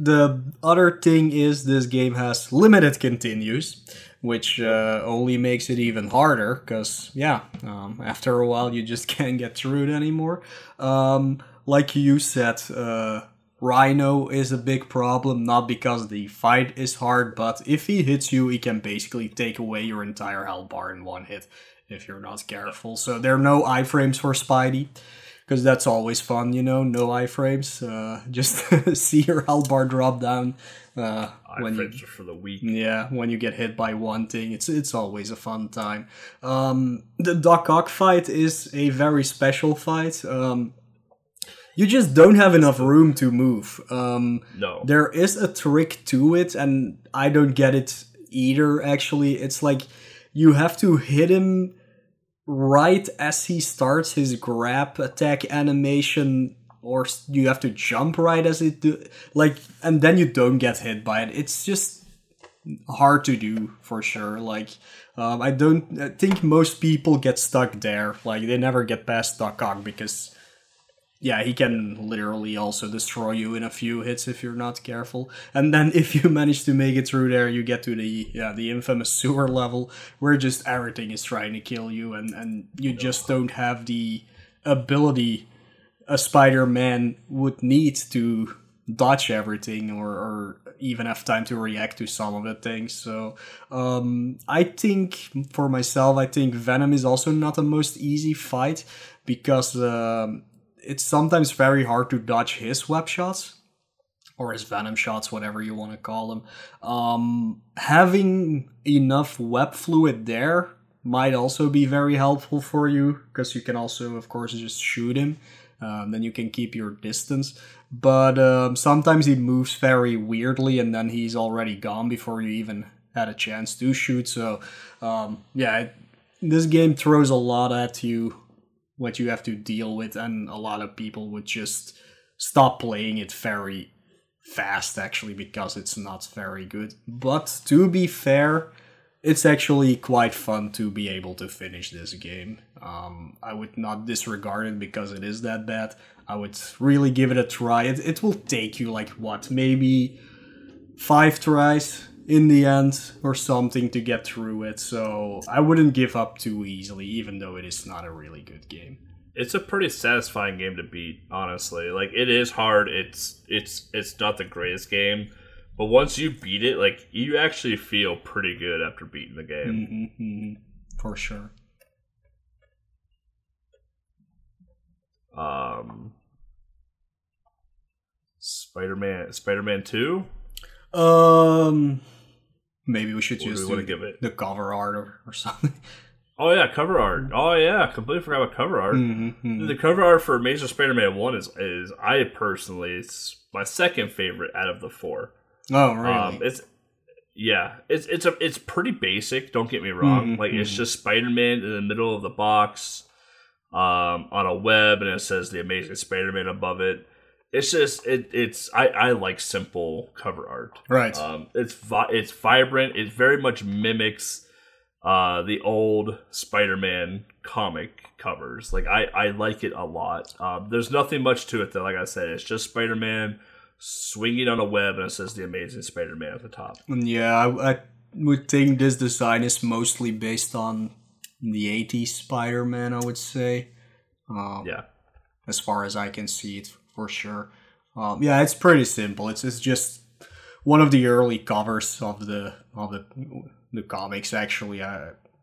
The other thing is this game has limited continues, which only makes it even harder because, after a while, you just can't get through it anymore. Like you said, Rhino is a big problem, not because the fight is hard, but if he hits you, he can basically take away your entire health bar in one hit if you're not careful. So there are no iframes for Spidey, because that's always fun, no iframes. Just see your health bar drop down. Iframes are for the weak. Yeah, when you get hit by one thing, it's always a fun time. The Doc Ock fight is a very special fight. You just don't have enough room to move. No. There is a trick to it, and I don't get it either, actually. It's like you have to hit him right as he starts his grab attack animation, or you have to jump right as it do. Like, and then you don't get hit by it. It's just hard to do, for sure. Like, I think most people get stuck there. Like, they never get past Doc Ock because... yeah, he can literally also destroy you in a few hits if you're not careful. And then if you manage to make it through there, you get to the infamous sewer level where just everything is trying to kill you and you just don't have the ability a Spider-Man would need to dodge everything or even have time to react to some of the things. So I think, for myself, Venom is also not the most easy fight because... it's sometimes very hard to dodge his web shots or his venom shots, whatever you want to call them. Having enough web fluid there might also be very helpful for you because you can also, of course, just shoot him. Then you can keep your distance. But sometimes he moves very weirdly and then he's already gone before you even had a chance to shoot. So, this game throws a lot at you, what you have to deal with, and a lot of people would just stop playing it very fast, actually, because it's not very good. But to be fair, it's actually quite fun to be able to finish this game. I would not disregard it because it is that bad. I would really give it a try. It will take you, maybe 5 tries in the end or something to get through it, so I wouldn't give up too easily, even though it is not a really good game. It's a pretty satisfying game to beat, honestly. Like, it is hard, it's not the greatest game, but once you beat it, you actually feel pretty good after beating the game. Mm-hmm. For sure. Spider-Man 2? Maybe we should just give it the cover art or something. Oh, yeah, cover art. Oh, yeah, completely forgot about cover art. Mm-hmm. The cover art for Amazing Spider-Man 1 is I personally, it's my second favorite out of the 4. Oh, really? It's pretty basic, don't get me wrong. Mm-hmm. It's just Spider-Man in the middle of the box on a web, and it says The Amazing Spider-Man above it. It's just I like simple cover art. Right. It's vibrant. It very much mimics the old Spider-Man comic covers. I like it a lot. There's nothing much to it though. Like I said, it's just Spider-Man swinging on a web, and it says The Amazing Spider-Man at the top. Yeah, I would think this design is mostly based on the 80s Spider-Man, I would say. As far as I can see it. For sure. It's pretty simple. It's just one of the early covers of the comics, actually.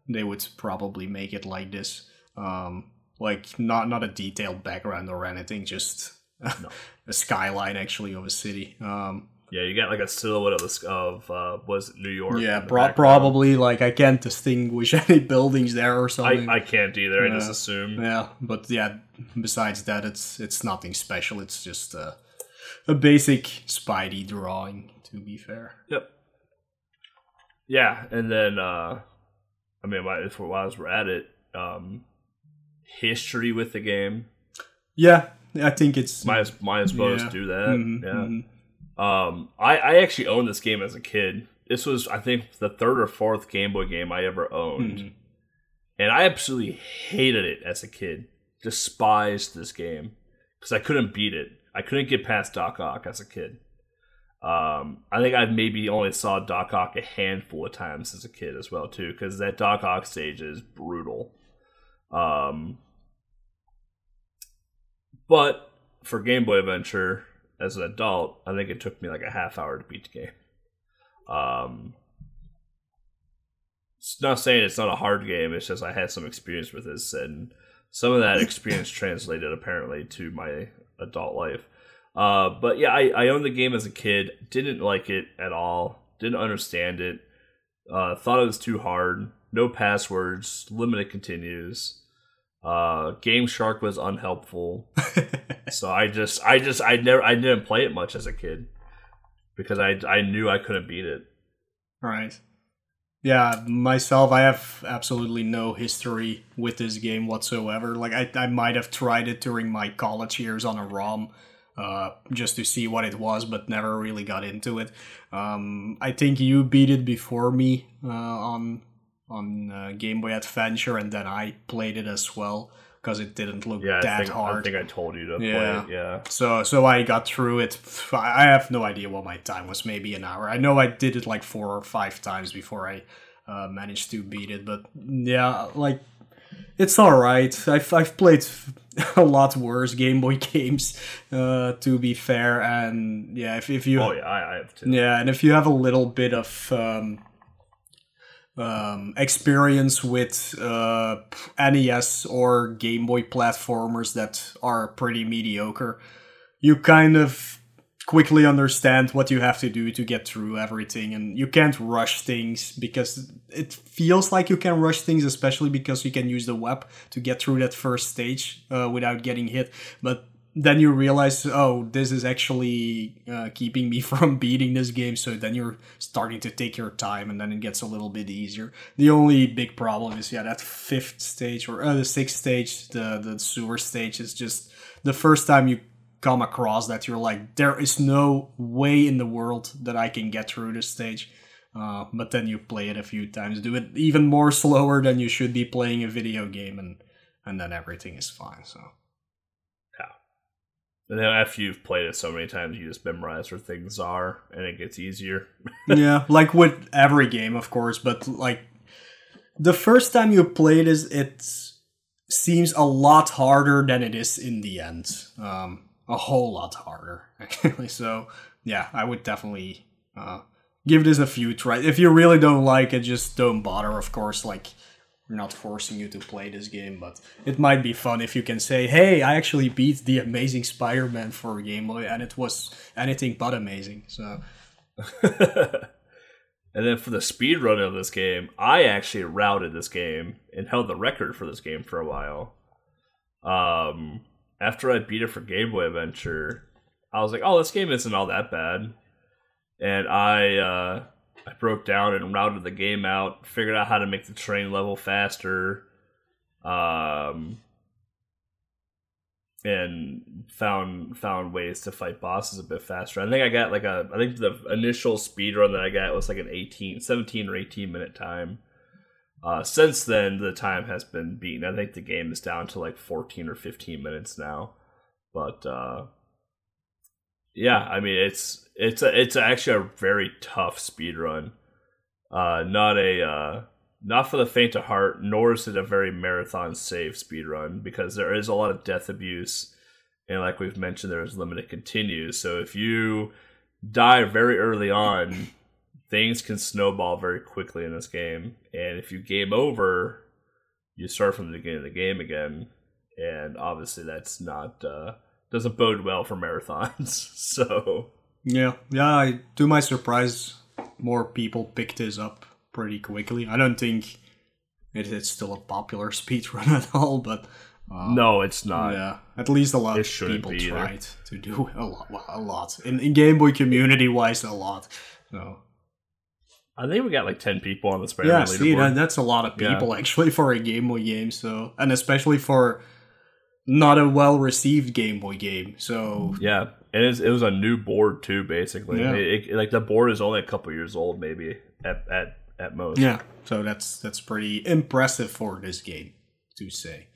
They would probably make it like this. Like, not a detailed background or anything, just a skyline, actually, of a city. Yeah, you get, like, a silhouette of New York? Yeah, probably, like, I can't distinguish any buildings there or something. I can't either, I just assume. Yeah, but, yeah, besides that, it's nothing special. It's just a basic Spidey drawing, to be fair. Yep. Yeah, and then, I mean, while we're at it, history with the game. Yeah, I think it's might as well just do that. Mm-hmm, yeah. I actually owned this game as a kid. This was, I think, the third or fourth Game Boy game I ever owned, and I absolutely hated it as a kid. Despised this game because I couldn't beat it. I couldn't get past Doc Ock as a kid. I think I maybe only saw Doc Ock a handful of times as a kid as well too, because that Doc Ock stage is brutal. But for Game Boy Adventure, as an adult, I think it took me like a half hour to beat the game. It's not saying it's not a hard game, it's just I had some experience with this, and some of that experience translated apparently to my adult life. But yeah, I owned the game as a kid, didn't like it at all, didn't understand it, thought it was too hard, no passwords, limited continues. Game Shark was unhelpful, so I didn't play it much as a kid because I knew I couldn't beat it. Right. Yeah, myself, I have absolutely no history with this game whatsoever. Like I might have tried it during my college years on a ROM, just to see what it was, but never really got into it. I think you beat it before me on Game Boy Adventure, and then I played it as well because it didn't look hard. I think I told you to play it. Yeah. So I got through it. I have no idea what my time was. Maybe an hour. I know I did it like 4 or 5 times before I managed to beat it. But yeah, like it's all right. I've played a lot worse Game Boy games, to be fair. And yeah, if you I have too. Yeah, and if you have a little bit of experience with NES or Game Boy platformers that are pretty mediocre, you kind of quickly understand what you have to do to get through everything, and you can't rush things because it feels like you can rush things, especially because you can use the web to get through that first stage without getting hit. But then you realize, oh, this is actually keeping me from beating this game. So then you're starting to take your time, and then it gets a little bit easier. The only big problem is, that fifth stage or the sixth stage, the sewer stage, is just the first time you come across that you're like, there is no way in the world that I can get through this stage. But then you play it a few times, do it even more slower than you should be playing a video game, and then everything is fine, so. And then after you've played it so many times, you just memorize where things are, and it gets easier. Yeah, like with every game, of course, but like the first time you play this, it seems a lot harder than it is in the end. A whole lot harder, actually. So yeah, I would definitely give this a few tries. If you really don't like it, just don't bother, of course, like. We're not forcing you to play this game, but it might be fun if you can say, hey, I actually beat the Amazing Spider-Man for Game Boy, and it was anything but amazing. So, and then for the speedrun of this game, I actually routed this game and held the record for this game for a while. After I beat it for Game Boy Adventure, I was like, oh, this game isn't all that bad. And I broke down and routed the game out, figured out how to make the train level faster, and found ways to fight bosses a bit faster. I think I got I think the initial speedrun that I got was like an 17 or 18 minute time. Since then, the time has been beaten. I think the game is down to like 14 or 15 minutes now, but yeah, I mean, it's actually a very tough speedrun. Not for the faint of heart, nor is it a very marathon safe speedrun, because there is a lot of death abuse, and like we've mentioned, there is limited continues. So if you die very early on, things can snowball very quickly in this game, and if you game over, you start from the beginning of the game again, and obviously that's not doesn't bode well for marathons. So yeah, I, to my surprise, more people picked this up pretty quickly. I don't think it's still a popular speedrun at all, but no, it's not. Yeah, at least a lot of people tried to do a lot in Game Boy community wise, a lot. So I think we got like 10 people on the Spider-Man leaderboard. See, that's a lot of people actually for a Game Boy game. So, and especially for not a well-received Game Boy game. So yeah, it was a new board too, basically. Yeah. It, like the board is only a couple years old, maybe at most. Yeah, so that's pretty impressive for this game to say.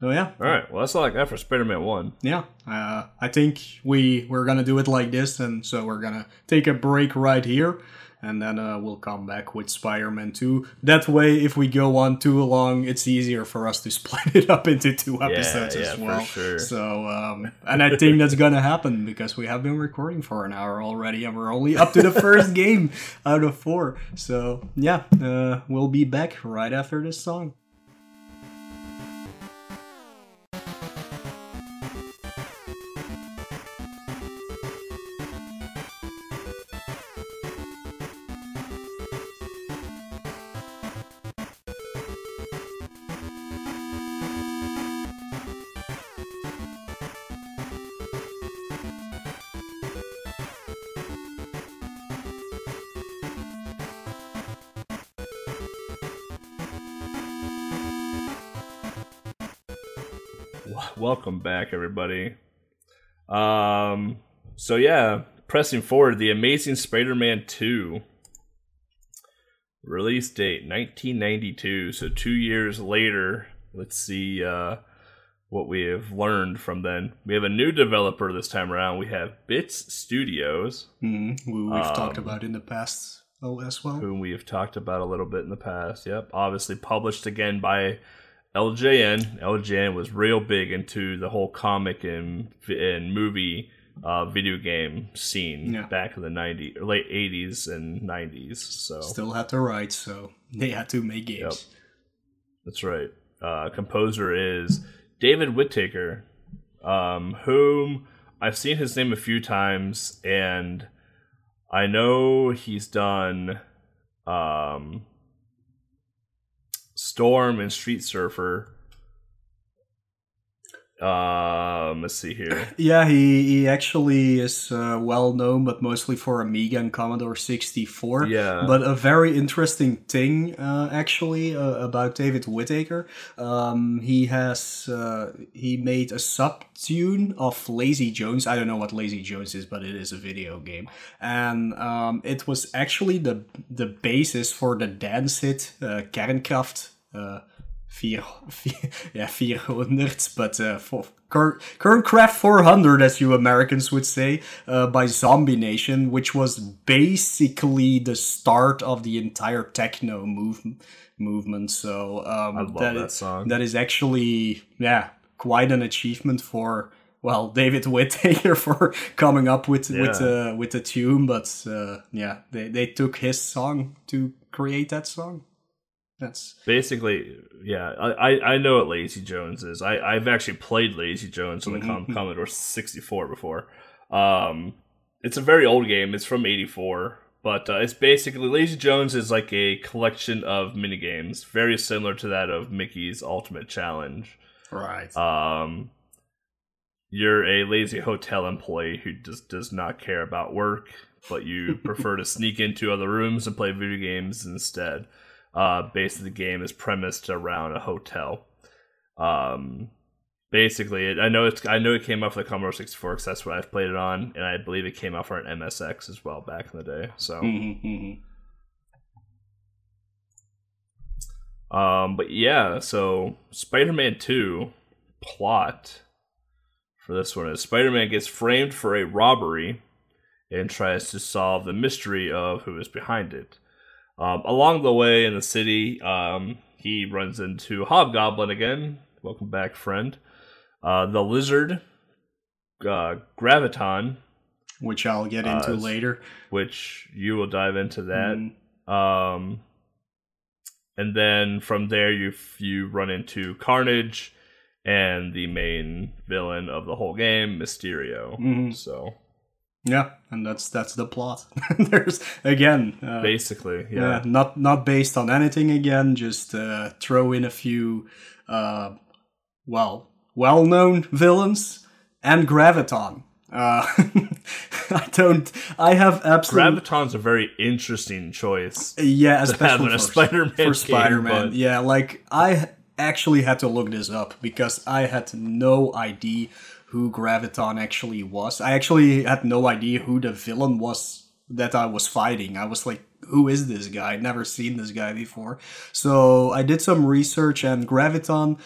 So yeah. All right. Well, that's all I got for Spider-Man 1. Yeah. I think we're going to do it like this. And so we're going to take a break right here. And then we'll come back with Spider-Man 2. That way, if we go on too long, it's easier for us to split it up into two episodes as well. For sure. So, and I think that's going to happen because we have been recording for an hour already. And we're only up to the first game out of 4. So yeah, we'll be back right after this song. Welcome back, everybody. So yeah, pressing forward, The Amazing Spider-Man 2. Release date, 1992. So 2 years later, let's see what we have learned from then. We have a new developer this time around. We have Bits Studios. Who we've talked about in the past as well. Whom we have talked about a little bit in the past, yep. Obviously published again by LJN. LJN was real big into the whole comic and movie video game scene back in the late 80s and 90s. So still had to write, so they had to make games. Yep. That's right. Composer is David Whittaker, whom I've seen his name a few times, and I know he's done... Storm and Street Surfer. Let's see here. Yeah, he actually is well known, but mostly for Amiga and Commodore 64. Yeah. But a very interesting thing, actually, about David Whittaker. He made a sub-tune of Lazy Jones. I don't know what Lazy Jones is, but it is a video game, and it was actually the basis for the dance hit Kernkraft 400, but Kernkraft 400, as you Americans would say, by Zombie Nation, which was basically the start of the entire techno movement. So I love that song. That is actually quite an achievement for David Whittaker for coming up with the tune. But they took his song to create that song. That's basically, I know what Lazy Jones is. I've actually played Lazy Jones on the Commodore 64 before. It's a very old game. It's from 84, but it's basically, Lazy Jones is like a collection of minigames, very similar to that of Mickey's Ultimate Challenge. Right. You're a lazy hotel employee who just does not care about work, but you prefer to sneak into other rooms and play video games instead. Basically, the game is premised around a hotel. Basically, I know it came out for the Commodore 64 because that's what I've played it on, and I believe it came out for an MSX as well back in the day. So, but yeah, so Spider-Man 2 plot for this one is Spider-Man gets framed for a robbery and tries to solve the mystery of who is behind it. Along the way in the city, he runs into Hobgoblin again. Welcome back, friend. The lizard, Graviton. Which I'll get into later. Which you will dive into that. And then from there, you run into Carnage and the main villain of the whole game, Mysterio. Mm-hmm. So, yeah, and that's the plot. There's again, basically, yeah, not based on anything. Again, just throw in a few, well-known villains and Graviton. I have absolutely. Graviton's a very interesting choice. Yeah, especially for Spider-Man. For Spider-Man, but... yeah. Like I actually had to look this up because I had no idea who Graviton actually was. I actually had no idea who the villain was that I was fighting. I was like, who is this guy? I'd never seen this guy before. So I did some research, and Graviton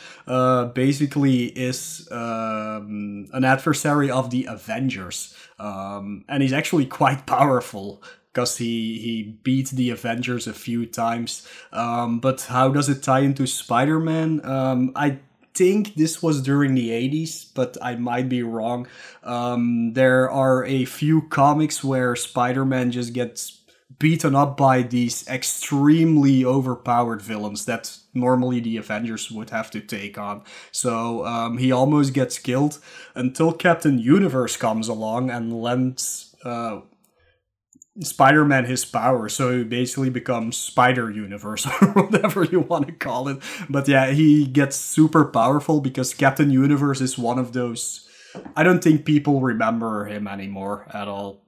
basically is an adversary of the Avengers. And he's actually quite powerful because he beat the Avengers a few times. But how does it tie into Spider-Man? I think this was during the 80s, but I might be wrong. There are a few comics where Spider-Man just gets beaten up by these extremely overpowered villains that normally the Avengers would have to take on. So he almost gets killed until Captain Universe comes along and lends Spider-Man his power. So he basically becomes Spider-Universe or whatever you want to call it. But yeah, he gets super powerful because Captain Universe is one of those... I don't think people remember him anymore at all.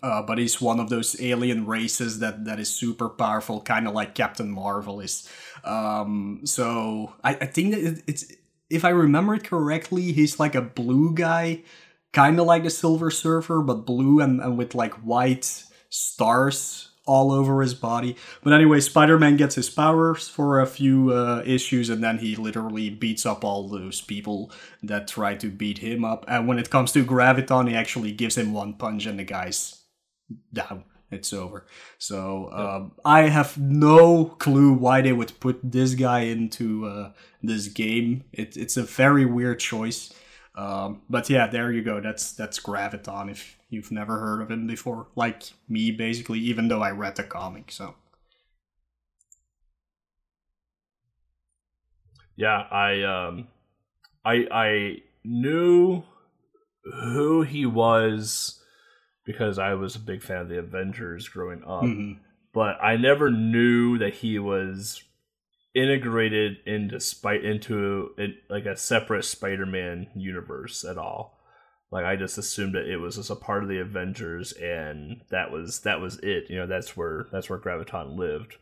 But he's one of those alien races that is super powerful, kind of like Captain Marvel is. So I think that it's, if I remember it correctly, he's like a blue guy, kind of like the Silver Surfer, but blue and with like white stars all over his body. But anyway, Spider-Man gets his powers for a few issues, and then he literally beats up all those people that try to beat him up. And when it comes to Graviton, he actually gives him one punch and the guy's down. It's over. So I have no clue why they would put this guy into this game. It's a very weird choice. But yeah, there you go. That's Graviton if you've never heard of him before. Like me, basically, even though I read the comic, so. Yeah, I knew who he was because I was a big fan of the Avengers growing up. Mm-hmm. But I never knew that he was integrated into a separate Spider-Man universe at all. Like I just assumed that it was just a part of the Avengers, and that was it. You know, that's where Graviton lived.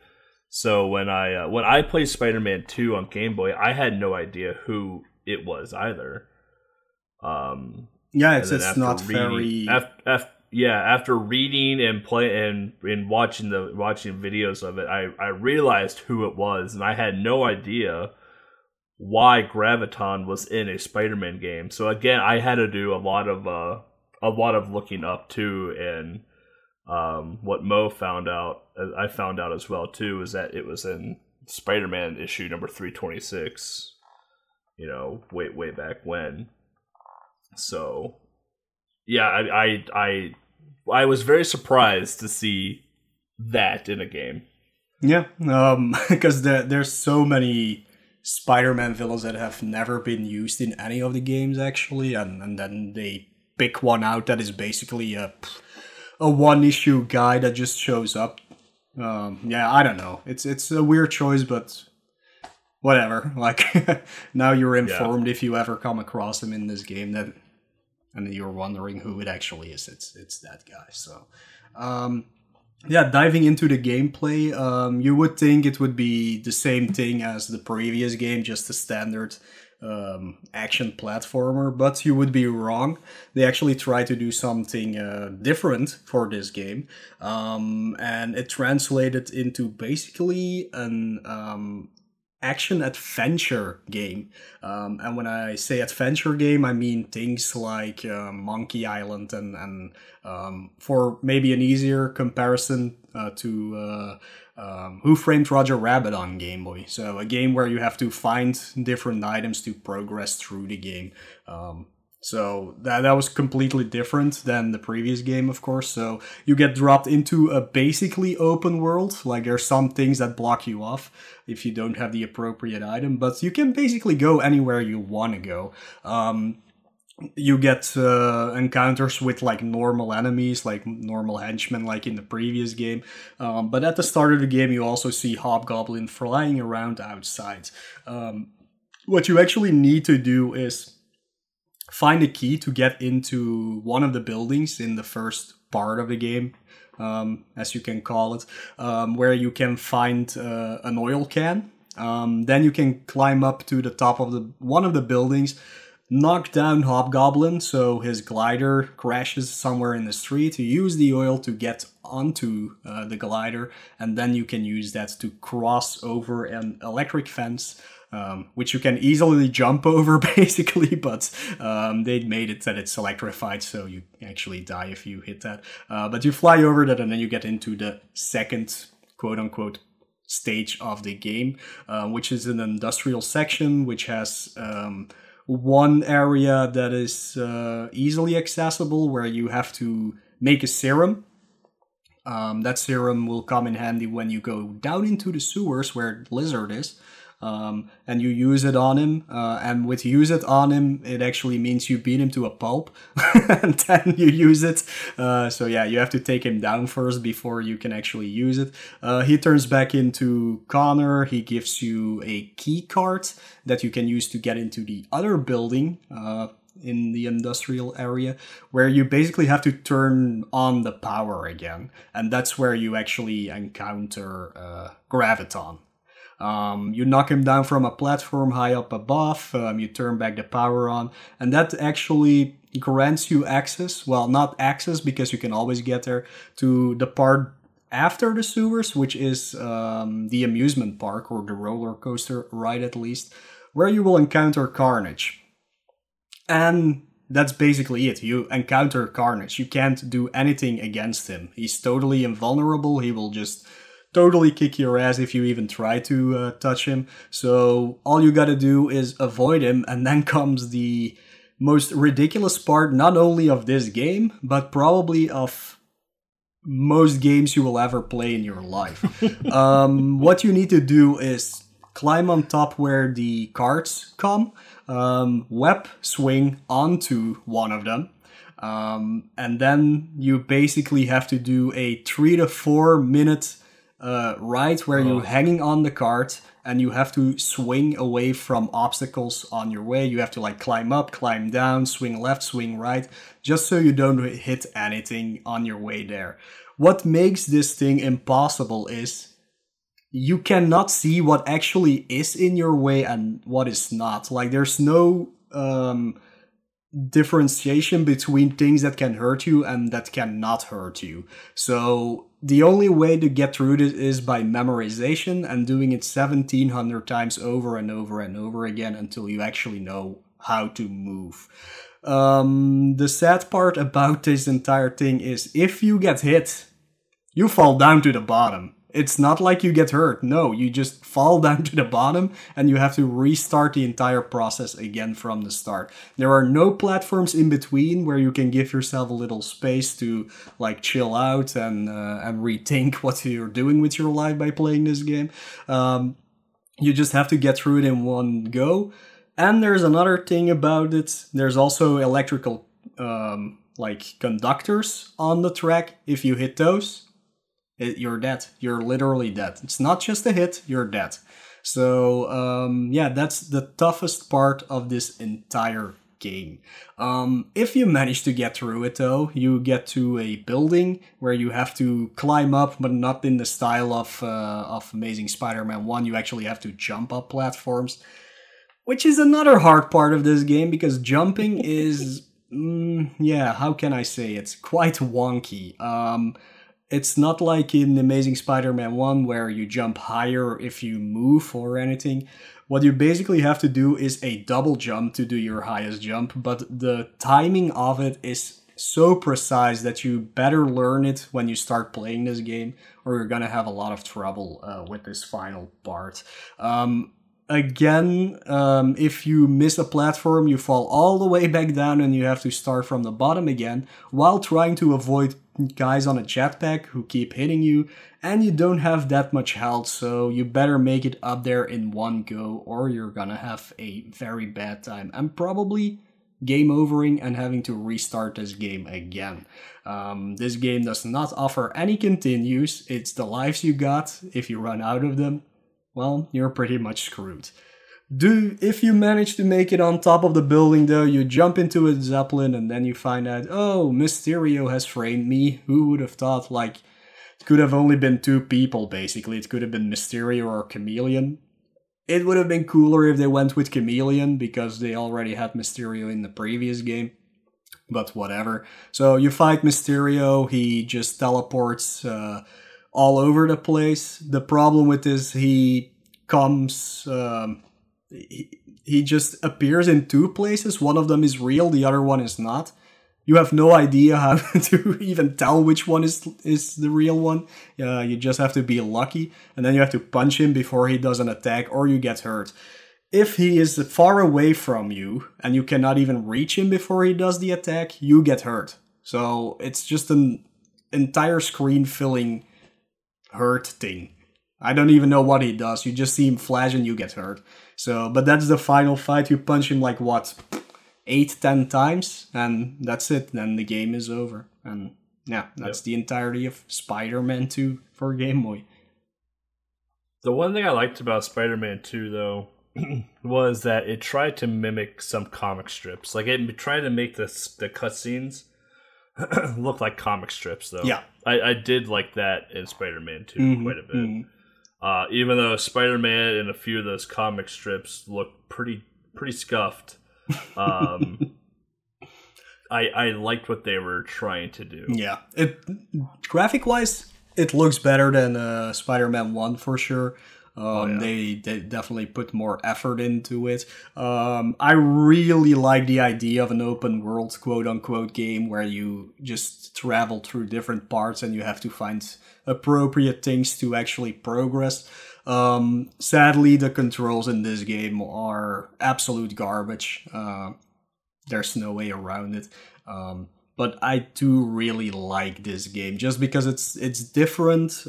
So when I played Spider-Man 2 on Game Boy, I had no idea who it was either. Yeah, it's not very. After reading and watching videos of it, I realized who it was, and I had no idea why Graviton was in a Spider-Man game. So again, I had to do a lot of looking up too, and what Mo found out, I found out as well too, is that it was in Spider-Man issue number 326. You know, way back when. So yeah, I was very surprised to see that in a game. Yeah, because there's so many Spider-Man villains that have never been used in any of the games, actually. And then they pick one out that is basically a one-issue guy that just shows up. Yeah, I don't know. It's a weird choice, but whatever. Like, now you're informed if you ever come across him in this game that... and you're wondering who it actually is. It's that guy. So, yeah, diving into the gameplay, you would think it would be the same thing as the previous game, just a standard action platformer, but you would be wrong. They actually try to do something different for this game, and it translated into basically an... action-adventure game. And when I say adventure game, I mean things like Monkey Island and for maybe an easier comparison to Who Framed Roger Rabbit on Game Boy. So a game where you have to find different items to progress through the game. So that was completely different than the previous game, of course. So you get dropped into a basically open world. Like, there's some things that block you off if you don't have the appropriate item, but you can basically go anywhere you want to go. You get encounters with like normal enemies, like normal henchmen, like in the previous game. But at the start of the game, you also see Hobgoblin flying around outside. What you actually need to do is find a key to get into one of the buildings in the first part of the game, as you can call it, where you can find an oil can. Then you can climb up to the top of one of the buildings, knock down Hobgoblin so his glider crashes somewhere in the street. You use the oil to get onto the glider, and then you can use that to cross over an electric fence, which you can easily jump over basically, but they made it that it's electrified, so you actually die if you hit that. But you fly over that, and then you get into the second quote-unquote stage of the game, which is an industrial section, which has one area that is easily accessible, where you have to make a serum. That serum will come in handy when you go down into the sewers where Lizard is, and you use it on him. And with use it on him, it actually means you beat him to a pulp, and then you use it. So yeah, you have to take him down first before you can actually use it. He turns back into Connor. He gives you a key card that you can use to get into the other building in the industrial area, where you basically have to turn on the power again. And that's where you actually encounter Graviton. You knock him down from a platform high up above, you turn back the power on, and that actually grants you access, well, not access because you can always get there, to the part after the sewers, which is the amusement park, or the roller coaster ride at least, where you will encounter Carnage. And that's basically it. You encounter Carnage. You can't do anything against him. He's totally invulnerable. He will just totally kick your ass if you even try to touch him. So all you gotta do is avoid him, and then comes the most ridiculous part, not only of this game, but probably of most games you will ever play in your life. What you need to do is climb on top where the carts come, web swing onto one of them, and then you basically have to do a 3 to 4 minute ride where you're hanging on the cart, and you have to swing away from obstacles on your way. You have to like climb up, climb down, swing left, swing right, just so you don't hit anything on your way there. What makes this thing impossible is you cannot see what actually is in your way and what is not. Like, there's no differentiation between things that can hurt you and that cannot hurt you. So the only way to get through this is by memorization and doing it 1700 times over and over and over again until you actually know how to move. The sad part about this entire thing is if you get hit, you fall down to the bottom. It's not like you get hurt. No, you just fall down to the bottom, and you have to restart the entire process again from the start. There are no platforms in between where you can give yourself a little space to like chill out and rethink what you're doing with your life by playing this game. You just have to get through it in one go. And there's another thing about it. There's also electrical like conductors on the track. If you hit those, you're dead. You're literally dead. It's not just a hit, you're dead. So, yeah, that's the toughest part of this entire game. If you manage to get through it, though, you get to a building where you have to climb up, but not in the style of Amazing Spider-Man 1. You actually have to jump up platforms, which is another hard part of this game, because jumping is, yeah, how can I say it? Quite wonky. It's not like in Amazing Spider-Man 1 where you jump higher if you move or anything. What you basically have to do is a double jump to do your highest jump, but the timing of it is so precise that you better learn it when you start playing this game, or you're gonna have a lot of trouble with this final part. Again, if you miss a platform, you fall all the way back down and you have to start from the bottom again while trying to avoid guys on a jetpack who keep hitting you, and you don't have that much health, so you better make it up there in one go or you're gonna have a very bad time and probably game overing and having to restart this game again. This game does not offer any continues. It's the lives you got. If you run out of them, well, you're pretty much screwed. If you manage to make it on top of the building though, you jump into a zeppelin and then you find out, oh, Mysterio has framed me. Who would have thought? Like, it could have only been two people basically. It could have been Mysterio or Chameleon. It would have been cooler if they went with Chameleon because they already had Mysterio in the previous game. But whatever. So you fight Mysterio, he just teleports all over the place. The problem with this, he comes, he just appears in two places. One of them is real, the other one is not. You have no idea how to even tell which one is the real one. You just have to be lucky, and then you have to punch him before he does an attack or you get hurt. If he is far away from you and you cannot even reach him before he does the attack, you get hurt. So it's just an entire screen filling hurt thing. I don't even know what he does. You just see him flash and you get hurt. So, but that's the final fight. You punch him like what, 8-10 times, and that's it. Then the game is over. And yeah, that's the entirety of Spider-Man 2 for Game Boy. The one thing I liked about Spider-Man 2 though was that it tried to mimic some comic strips. Like, it tried to make the cutscenes look like comic strips though. Yeah. I did like that in Spider-Man 2 quite a bit. Even though Spider-Man and a few of those comic strips look pretty scuffed, I liked what they were trying to do. Yeah, it graphic-wise, it looks better than Spider-Man 1 for sure. They definitely put more effort into it. I really like the idea of an open world, quote-unquote, game where you just travel through different parts and you have to find appropriate things to actually progress. Sadly, the controls in this game are absolute garbage. There's no way around it. But I do really like this game just because it's different.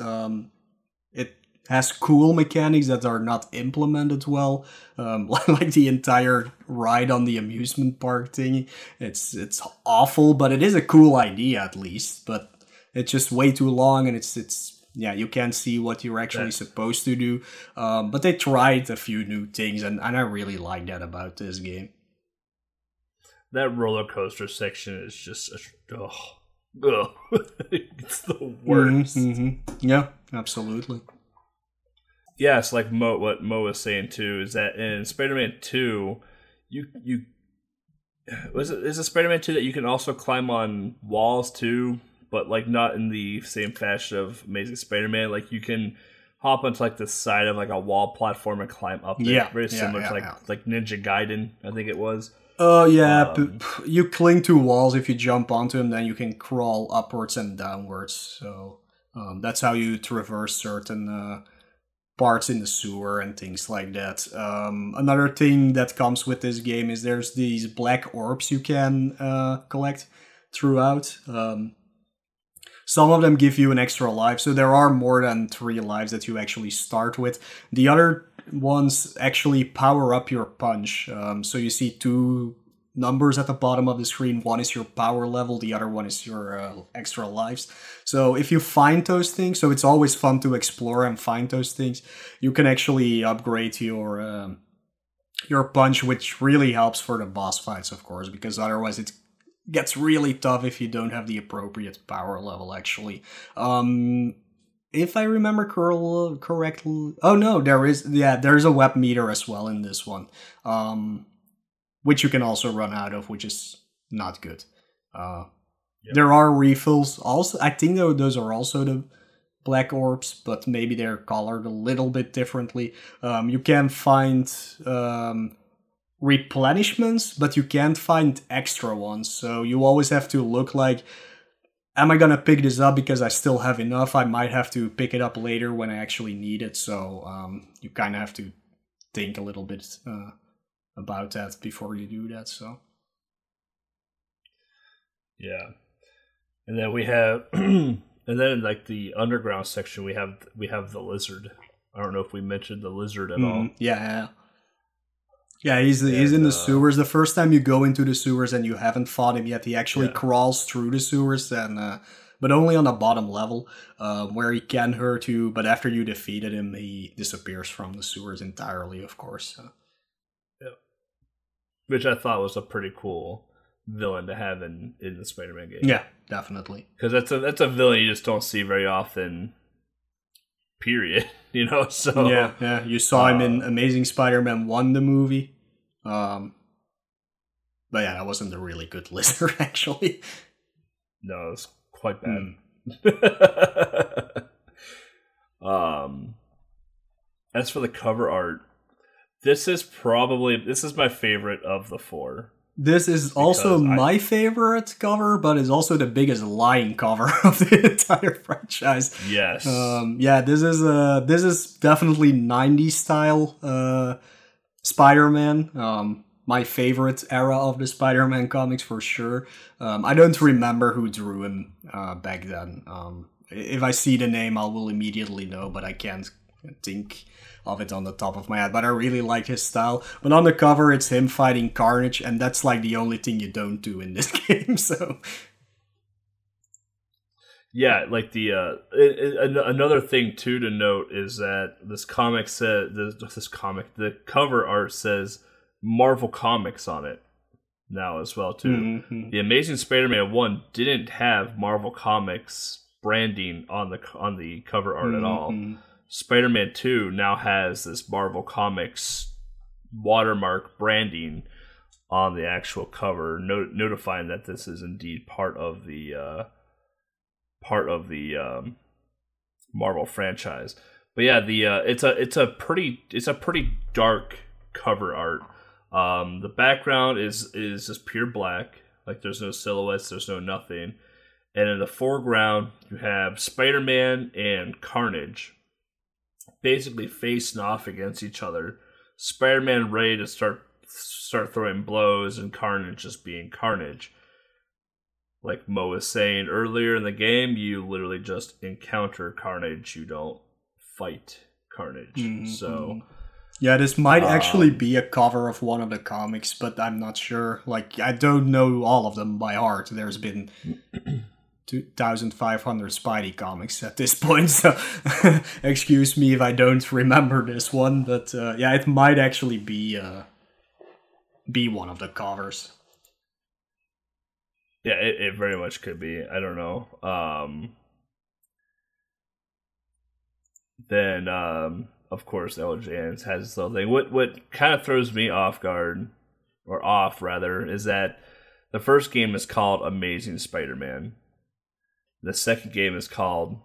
It has cool mechanics that are not implemented well, like the entire ride on the amusement park thing. It's awful, but it is a cool idea at least. But it's just way too long, and it's you can't see what you're actually supposed to do. But they tried a few new things, and I really like that about this game. That roller coaster section is just it's the worst. Mm-hmm. Yeah, absolutely. Yes, like what Mo was saying too, is that in Spider-Man 2, is it Spider-Man 2 that you can also climb on walls too, but like not in the same fashion of Amazing Spider-Man. Like, you can hop onto like the side of like a wall platform and climb up there. Yeah, very similar to like Ninja Gaiden, I think it was. Oh yeah, you cling to walls. If you jump onto them, then you can crawl upwards and downwards. So that's how you traverse certain parts in the sewer and things like that. Another thing that comes with this game is there's these black orbs you can collect throughout. Some of them give you an extra life, so there are more than 3 lives that you actually start with. The other ones actually power up your punch. So you see 2 numbers at the bottom of the screen. One is your power level, the other one is your extra lives. So if you find those things, so it's always fun to explore and find those things, you can actually upgrade your punch, which really helps for the boss fights, of course, because otherwise it gets really tough if you don't have the appropriate power level, actually. If I remember correctly... Oh no, there's a web meter as well in this one. Which you can also run out of, which is not good. There are refills also. I think those are also the black orbs, but maybe they're colored a little bit differently. You can find replenishments, but you can't find extra ones. So you always have to look like, am I gonna pick this up because I still have enough? I might have to pick it up later when I actually need it. So you kind of have to think a little bit about that before you do that. So, yeah, and then we have, and then like the underground section, we have the lizard. I don't know if we mentioned the lizard at all. Yeah. Yeah, he's in the sewers. The first time you go into the sewers and you haven't fought him yet, he actually crawls through the sewers, and but only on the bottom level where he can hurt you. But after you defeated him, he disappears from the sewers entirely, of course. So. Yeah. Which I thought was a pretty cool villain to have in the Spider-Man game. Yeah, definitely. Because that's a villain you just don't see very often. Period. You know, so yeah. You saw him in Amazing Spider-Man 1, the movie. But yeah, that wasn't a really good lizard, actually. No, it's quite bad. As for the cover art, this is my favorite of the four. This is also my favorite cover, but it's also the biggest lying cover of the entire franchise. Yes. This is definitely 90s style Spider-Man. My favorite era of the Spider-Man comics for sure. I don't remember who drew him back then. If I see the name, I will immediately know, but I can't think of it on the top of my head, but I really like his style. But on the cover, it's him fighting Carnage, and that's like the only thing you don't do in this game. So, yeah, like the another thing too to note is that the cover art says Marvel Comics on it now as well too. Mm-hmm. The Amazing Spider-Man 1 didn't have Marvel Comics branding on the cover art at all. Spider-Man 2 now has this Marvel Comics watermark branding on the actual cover, notifying that this is indeed part of the Marvel franchise. But yeah, it's a pretty dark cover art. The background is just pure black, like there's no silhouettes, there's no nothing, and in the foreground you have Spider-Man and Carnage, basically facing off against each other. Spider-Man ready to start throwing blows, and Carnage just being Carnage. Like Mo was saying earlier in the game, you literally just encounter Carnage. You don't fight Carnage. Mm-hmm. So, yeah, this might actually be a cover of one of the comics, but I'm not sure. Like, I don't know all of them by heart. There's been 2,500 Spidey comics at this point, so excuse me if I don't remember this one, but yeah, it might actually be one of the covers. Yeah, it very much could be. I don't know. Then, of course, LJN has this little thing. What kind of throws me off, is that the first game is called Amazing Spider-Man. The second game is called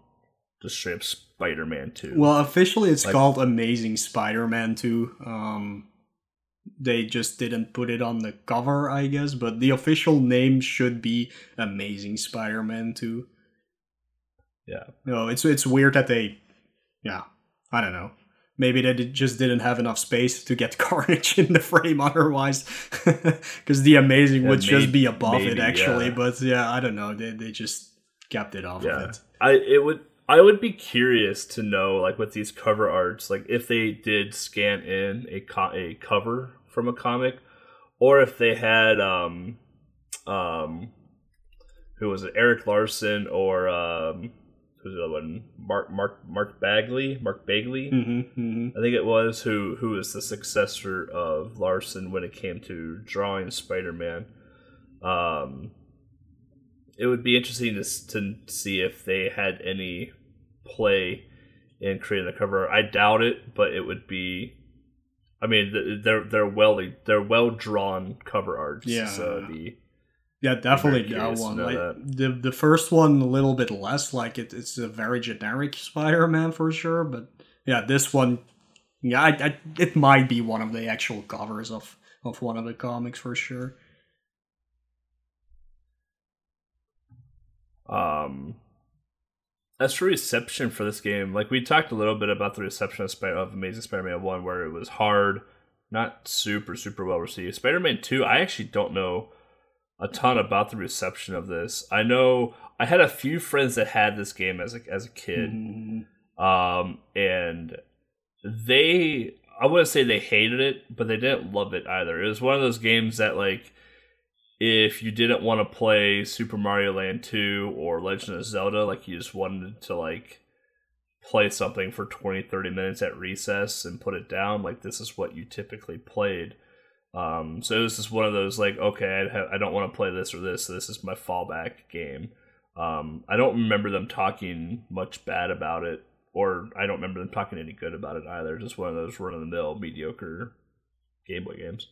just straight up Spider-Man 2. Well, officially it's called Amazing Spider-Man 2. They just didn't put it on the cover, I guess, but the official name should be Amazing Spider-Man 2. Yeah. No, it's weird that they... Yeah, I don't know. Maybe they just didn't have enough space to get Carnage in the frame otherwise. Because the Amazing would just be above it, actually. Yeah. But yeah, I don't know. They just... kept it off of it. I would be curious to know, like, with these cover arts, like if they did scan in a cover from a comic, or if they had who was it, Eric Larson or who's the other one, Mark Bagley, mm-hmm, mm-hmm. I think it was, who was the successor of Larson when it came to drawing Spider-Man. It would be interesting to see if they had any play in creating the cover. I doubt it, but it would be. I mean, they're well drawn cover arts. Yeah, so it'd be, yeah, definitely that one. Like, the first one a little bit less. Like it's a very generic Spider-Man for sure. But yeah, this one, yeah, it might be one of the actual covers of one of the comics for sure. As for reception for this game, like we talked a little bit about the reception of Amazing Spider-Man 1, where it was hard, not super well received. Spider-Man 2, I actually don't know a ton about the reception of this. I know I had a few friends that had this game as a kid, and they, I wouldn't say they hated it, but they didn't love it either. It was one of those games that, like, if you didn't want to play Super Mario Land 2 or Legend of Zelda, like you just wanted to like play something for 20-30 minutes at recess and put it down, like this is what you typically played. So it was just one of those like, okay, I don't want to play this or this, so this is my fallback game. I don't remember them talking much bad about it, or I don't remember them talking any good about it either. Just one of those run-of-the-mill, mediocre Game Boy games.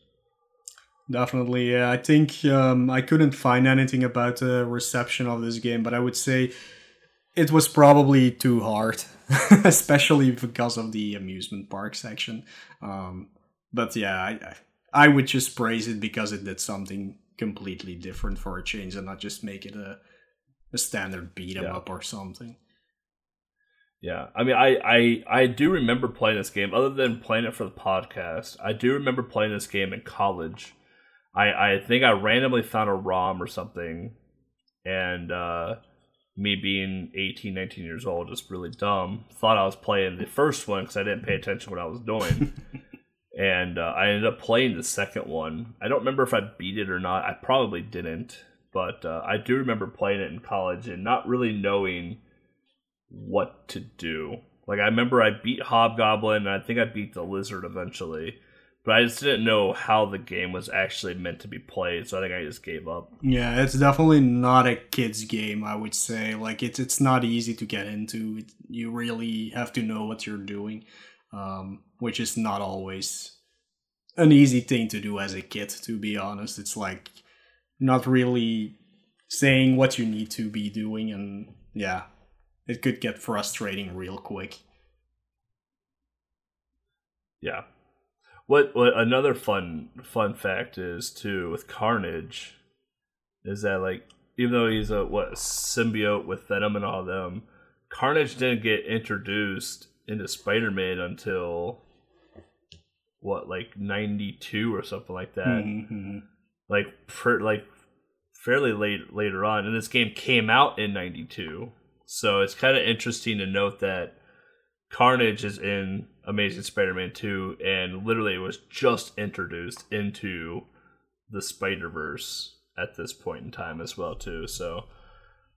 Definitely, yeah. I think I couldn't find anything about the reception of this game, but I would say it was probably too hard, especially because of the amusement park section. But yeah, I would just praise it because it did something completely different for a change and not just make it a standard beat-em-up or something. Yeah, I mean, I do remember playing this game, other than playing it for the podcast. I do remember playing this game in college. I think I randomly found a ROM or something, and me being 18, 19 years old, just really dumb, thought I was playing the first one because I didn't pay attention to what I was doing, and I ended up playing the second one. I don't remember if I beat it or not. I probably didn't, but I do remember playing it in college and not really knowing what to do. Like, I remember I beat Hobgoblin, and I think I beat the Lizard eventually. But I just didn't know how the game was actually meant to be played, so I think I just gave up. Yeah, it's definitely not a kid's game, I would say. Like, it's not easy to get into. You really have to know what you're doing, which is not always an easy thing to do as a kid, to be honest. It's, like, not really saying what you need to be doing, and, yeah, it could get frustrating real quick. Yeah. What another fun fact is too with Carnage is that, like, even though he's a symbiote with Venom and all them, Carnage didn't get introduced into Spider-Man until like 92 or something like that, like fairly later on. And this game came out in 92, so it's kind of interesting to note that Carnage is in Amazing Spider-Man 2 and literally was just introduced into the Spider-Verse at this point in time as well too. So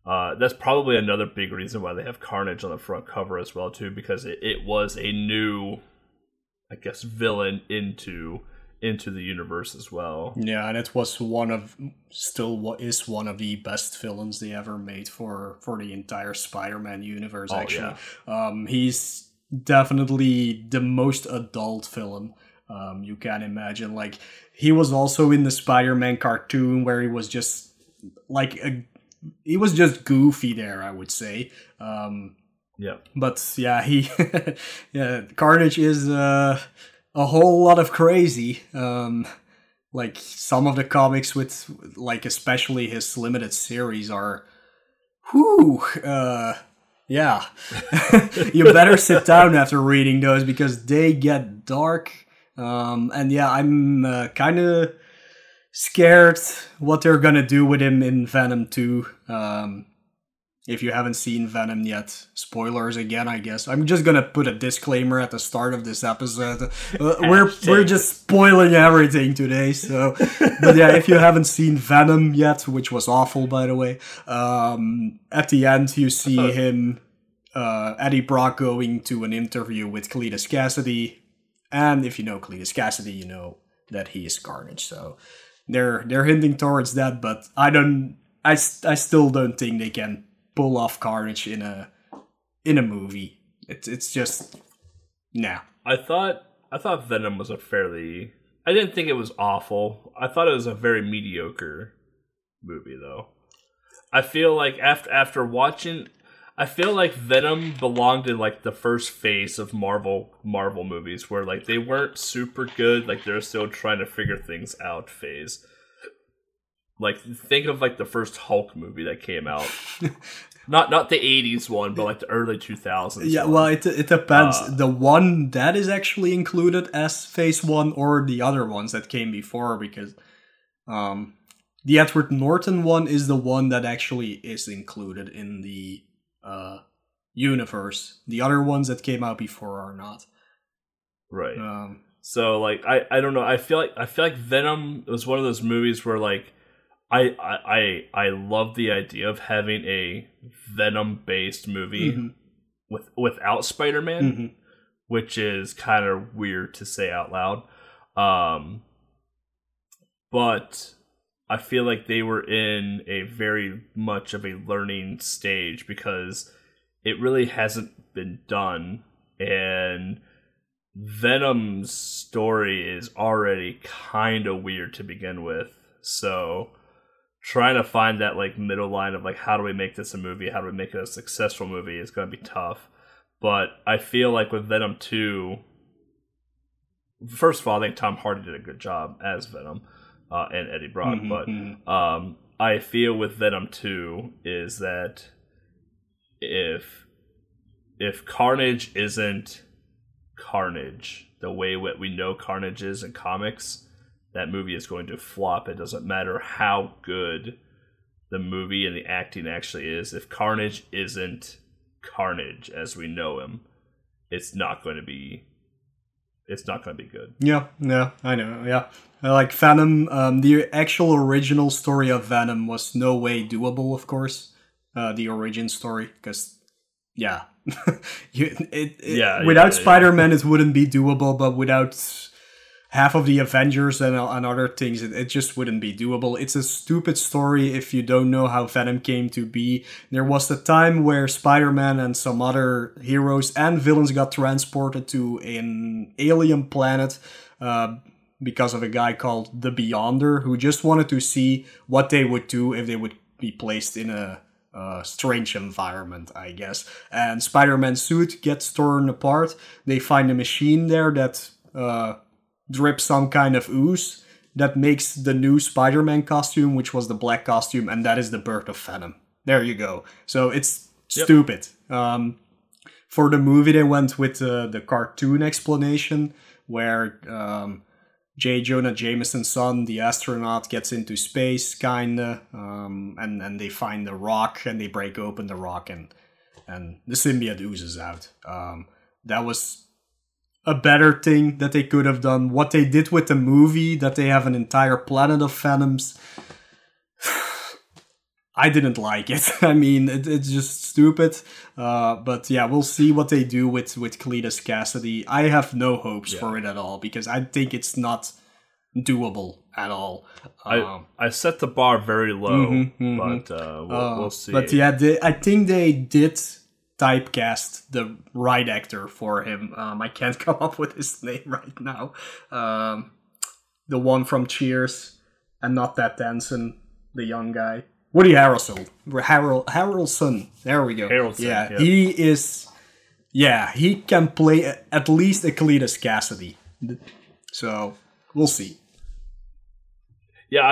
that's probably another big reason why they have Carnage on the front cover as well too, because it was a new, I guess, villain into the universe as well. Yeah, and it was one of the best villains they ever made for the entire Spider-Man universe, actually. Yeah. He's definitely the most adult villain you can imagine. Like, he was also in the Spider-Man cartoon where he was just like he was just goofy there, I would say. Yeah. But yeah, Carnage is a whole lot of crazy. Like, some of the comics with, like, especially his limited series are, yeah. You better sit down after reading those because they get dark. And yeah, I'm kind of scared what they're going to do with him in Venom 2. If you haven't seen Venom yet, spoilers again, I guess. I'm just gonna put a disclaimer at the start of this episode. We're just spoiling everything today, so. But yeah, if you haven't seen Venom yet, which was awful, by the way, at the end you see him, Eddie Brock, going to an interview with Cletus Kasady, and if you know Cletus Kasady, you know that he is Carnage. So they're hinting towards that, but I still don't think they can pull off Carnage in a movie. It's just nah. I thought Venom was I didn't think it was awful. I thought it was a very mediocre movie though. I feel like after watching, I feel like Venom belonged in, like, the first phase of Marvel movies where, like, they weren't super good, like they're still trying to figure things out phase. Like, think of, like, the first Hulk movie that came out. Not the 80s one, but, like, the early 2000s. Yeah, one. Well, it depends. The one that is actually included as Phase 1 or the other ones that came before, because the Edward Norton one is the one that actually is included in the universe. The other ones that came out before are not. Right. So, like, I don't know. I feel like Venom was one of those movies where, like, I love the idea of having a Venom-based movie mm-hmm. without Spider-Man, mm-hmm. which is kind of weird to say out loud. But I feel like they were in a very much of a learning stage because it really hasn't been done. And Venom's story is already kind of weird to begin with. So trying to find that, like, middle line of, like, how do we make this a movie? How do we make it a successful movie? It's going to be tough. But I feel like with Venom 2, first of all, I think Tom Hardy did a good job as Venom and Eddie Brock. Mm-hmm. But I feel with Venom 2 is that if Carnage isn't Carnage the way what we know Carnage is in comics, that movie is going to flop. It doesn't matter how good the movie and the acting actually is. If Carnage isn't Carnage as we know him, it's not going to be good. Yeah, I know, yeah. Like Venom, the actual original story of Venom was no way doable, of course. The origin story, because, yeah. Without Spider-Man, it wouldn't be doable, but without half of the Avengers and other things, it just wouldn't be doable. It's a stupid story if you don't know how Venom came to be. There was the time where Spider-Man and some other heroes and villains got transported to an alien planet because of a guy called the Beyonder, who just wanted to see what they would do if they would be placed in a strange environment, I guess. And Spider-Man's suit gets torn apart. They find a machine there that drip some kind of ooze that makes the new Spider-Man costume, which was the black costume, and that is the birth of Venom. There you go. So it's stupid. For the movie, they went with the cartoon explanation, where J. Jonah Jameson's son, the astronaut, gets into space, kinda, and they find the rock, and they break open the rock, and the symbiote oozes out. That was a better thing that they could have done. What they did with the movie, that they have an entire planet of Venoms, I didn't like it. I mean, it's just stupid. But yeah, we'll see what they do with Cletus Kasady. I have no hopes for it at all, because I think it's not doable at all. I set the bar very low, but we'll see. But yeah, I think they did typecast the right actor for him. I can't come up with his name right now. The one from Cheers, and not that Danson, the young guy. Woody Harrelson. Harrelson. There we go. Harrelson. Yeah, he is. Yeah, he can play at least a Cletus Kasady. So we'll see. Yeah,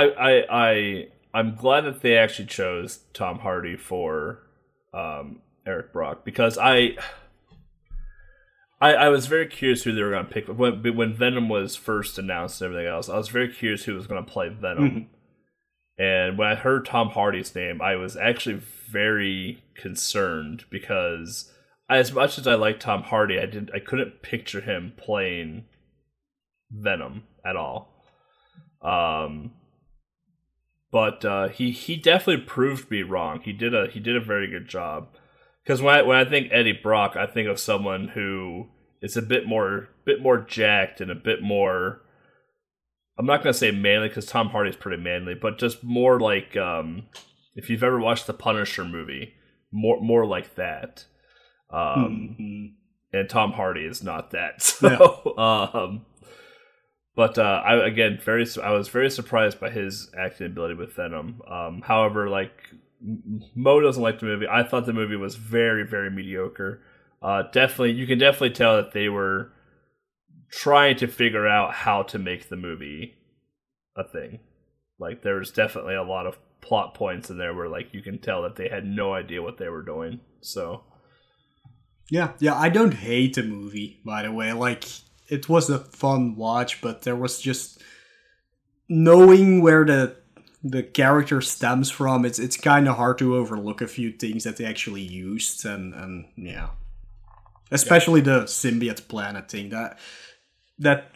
I'm glad that they actually chose Tom Hardy for Eric Brock, because I was very curious who they were going to pick. When Venom was first announced and everything else, I was very curious who was going to play Venom. Mm-hmm. And when I heard Tom Hardy's name, I was actually very concerned, because as much as I like Tom Hardy, I couldn't picture him playing Venom at all. But he definitely proved me wrong. He did a very good job. Because when I think Eddie Brock, I think of someone who is a bit more jacked and a bit more, I'm not going to say manly, because Tom Hardy is pretty manly, but just more like, if you've ever watched the Punisher movie, more like that. And Tom Hardy is not that. So, yeah. I was very surprised by his acting ability with Venom. However, like, Mo doesn't like the movie. I thought the movie was very, very mediocre. You can definitely tell that they were trying to figure out how to make the movie a thing. Like, there's definitely a lot of plot points in there where, like, you can tell that they had no idea what they were doing, so... Yeah, I don't hate the movie, by the way. Like, it was a fun watch, but there was just... Knowing where the character stems from, it's kind of hard to overlook a few things that they actually used, and yeah. Especially the symbiote planet thing, no. That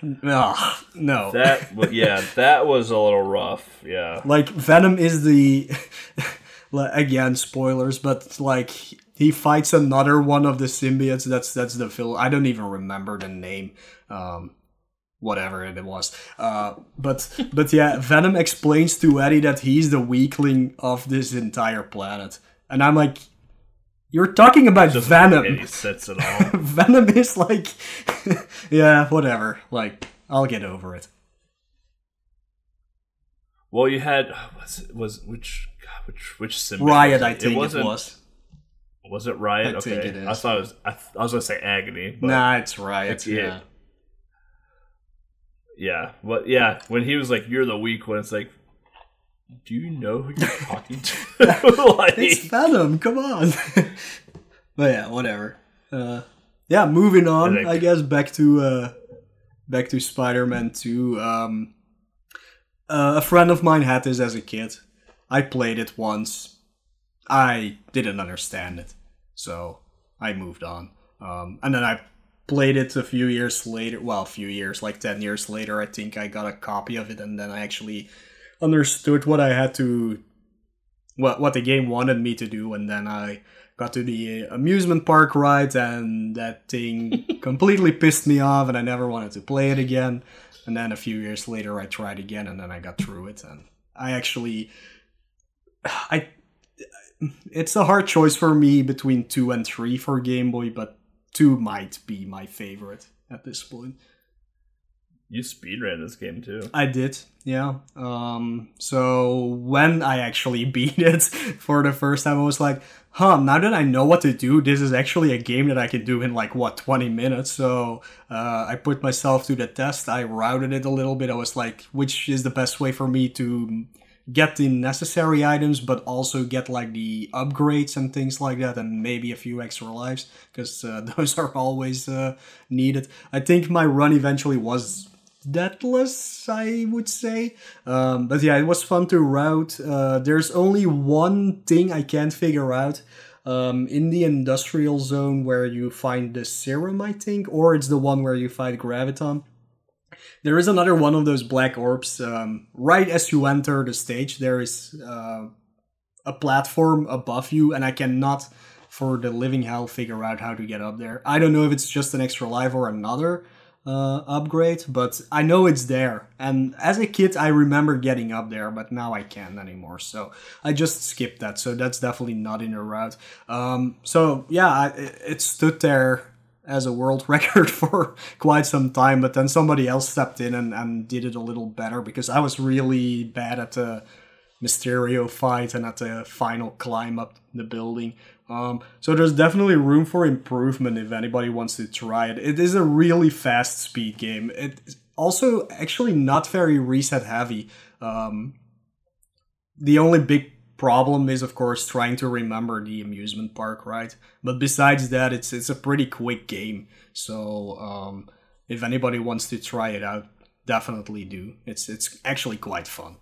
was a little rough, yeah. Like, Venom is the... Again, spoilers, but, like... He fights another one of the symbiotes. That's the villain. I don't even remember the name. Whatever it was. But yeah, Venom explains to Eddie that he's the weakling of this entire planet. And I'm like, you're talking about Venom. Eddie sets it all. Venom is like, yeah, whatever. Like, I'll get over it. Well, you had which symbiote? Riot, I think it was. Was it Riot? Okay, it is. I thought it was. I was gonna say Agony. But nah, it's Riot. Yeah. But yeah, when he was like, "You're the weak one," it's like, do you know who you're talking to? Like, it's Venom. Come on. But yeah, whatever. Yeah, moving on. I guess back to Spider-Man 2. A friend of mine had this as a kid. I played it once. I didn't understand it, so I moved on. And then I played it a few years later, like 10 years later, I think I got a copy of it, and then I actually understood what I had to, what the game wanted me to do, and then I got to the amusement park ride, and that thing completely pissed me off, and I never wanted to play it again, and then a few years later I tried again, and then I got through it, and it's a hard choice for me between 2 and 3 for Game Boy, but 2 might be my favorite at this point. You speedran this game too. I did, yeah. So when I actually beat it for the first time, I was like, now that I know what to do, this is actually a game that I can do in 20 minutes. So I put myself to the test. I routed it a little bit. I was like, which is the best way for me to... get the necessary items, but also get the upgrades and things like that, and maybe a few extra lives, because those are always needed. I think my run eventually was deathless, I would say. But yeah, it was fun to route. There's only one thing I can't figure out. In the industrial zone where you find the serum, I think, or it's the one where you fight Graviton. There is another one of those black orbs. Right as you enter the stage, there is a platform above you, and I cannot, for the living hell, figure out how to get up there. I don't know if it's just an extra life or another upgrade, but I know it's there. And as a kid, I remember getting up there, but now I can't anymore. So I just skipped that. So that's definitely not in the route. So yeah, it stood there as a world record for quite some time, but then somebody else stepped in and did it a little better, because I was really bad at the Mysterio fight and at the final climb up the building. So there's definitely room for improvement if anybody wants to try it. It is a really fast speed game. It's also actually not very reset heavy. The only big problem is, of course, trying to remember the amusement park ride. But besides that, it's a pretty quick game. So if anybody wants to try it out, definitely do. It's actually quite fun.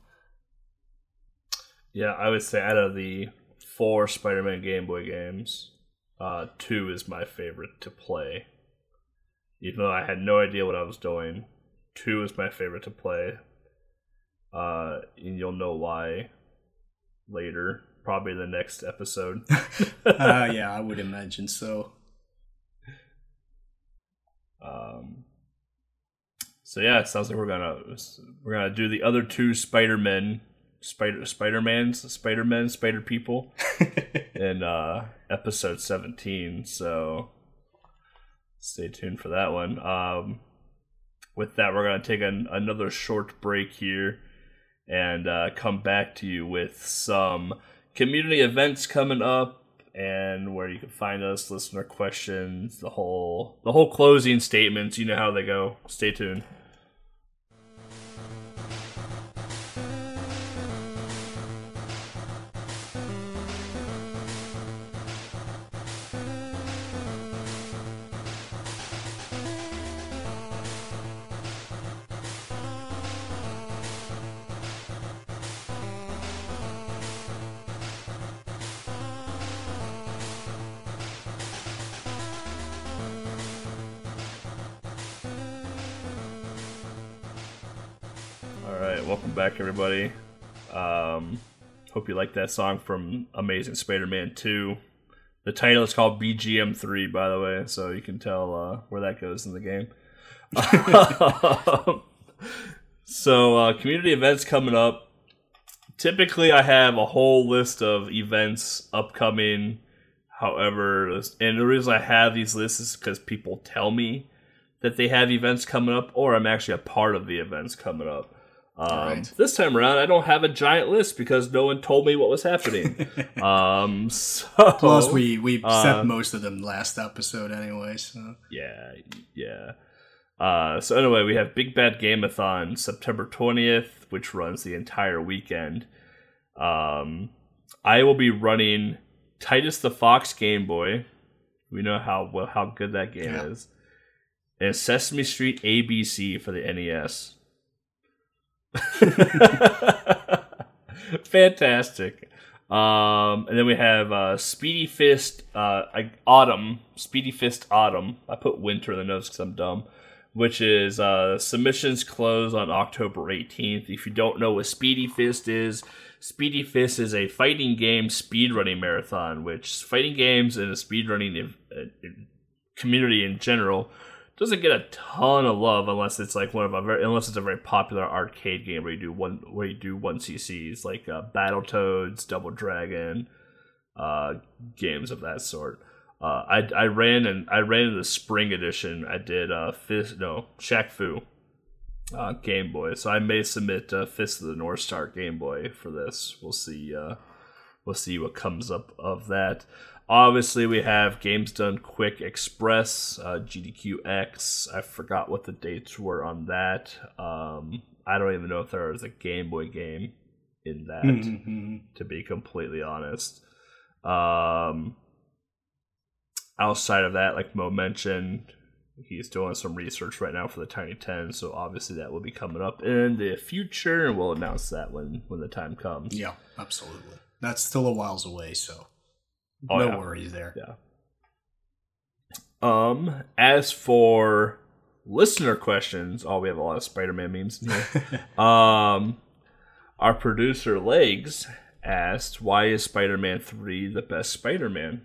Yeah, I would say out of the 4 Spider-Man Game Boy games, 2 is my favorite to play. Even though I had no idea what I was doing, 2 is my favorite to play. And you'll know why later, probably the next episode. Yeah, I would imagine so. So yeah, it sounds like we're gonna do the other 2 Spider people in episode 17. So stay tuned for that one. With that, we're gonna take another short break here, and come back to you with some community events coming up and where you can find us, listener questions, the whole closing statements. You know how they go. Stay tuned. Alright, welcome back everybody. Hope you like that song from Amazing Spider-Man 2. The title is called BGM3, by the way, so you can tell where that goes in the game. So, community events coming up. Typically, I have a whole list of events upcoming. However, and the reason I have these lists is because people tell me that they have events coming up, or I'm actually a part of the events coming up. Right. This time around, I don't have a giant list because no one told me what was happening. Plus, we set most of them last episode anyway. So. Yeah. So anyway, we have Big Bad Game-a-thon September 20th, which runs the entire weekend. I will be running Titus the Fox Game Boy. We know how good that game is. And Sesame Street ABC for the NES. Fantastic. And then we have Speedy Fist Autumn. I put winter in the notes because I'm dumb. Which is submissions close on October 18th. If you don't know what Speedy Fist is a fighting game speedrunning marathon, which fighting games and the speedrunning community in general doesn't get a ton of love unless it's like unless it's a very popular arcade game where you do one CCs like Battletoads, Double Dragon, games of that sort. I ran in the spring edition. I did Shaq Fu Game Boy. So I may submit Fist of the North Star Game Boy for this. We'll see what comes up of that. Obviously, we have Games Done Quick Express GDQX. I forgot what the dates were on that. I don't even know if there was a Game Boy game in that. To be completely honest. Outside of that, like Mo mentioned, he's doing some research right now for the Tiny Ten, so obviously that will be coming up in the future, and we'll announce that when the time comes. Yeah, absolutely. That's still a whiles away, so worries there. Yeah. As for listener questions, we have a lot of Spider-Man memes in here. Our producer, Legs, asked, why is Spider-Man 3 the best Spider-Man?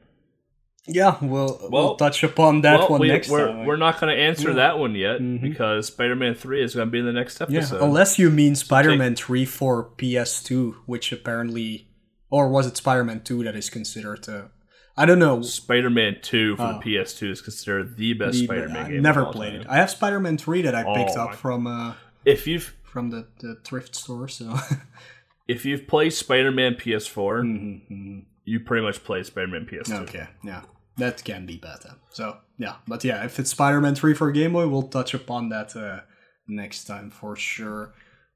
Yeah, we'll touch upon that next time. We're not going to answer that one yet because Spider-Man 3 is going to be in the next episode. Yeah, unless you mean Spider-Man 3 for PS2, which apparently... Or was it Spider-Man 2 that is considered... I don't know. Spider-Man 2 for the PS2 is considered the best Spider-Man game. I never played it. I have Spider-Man 3 that I picked up from the thrift store. So, if you've played Spider-Man PS4, you pretty much played Spider-Man PS2. Okay, yeah. That can be better. So, yeah. But yeah, if it's Spider-Man 3 for Game Boy, we'll touch upon that next time for sure.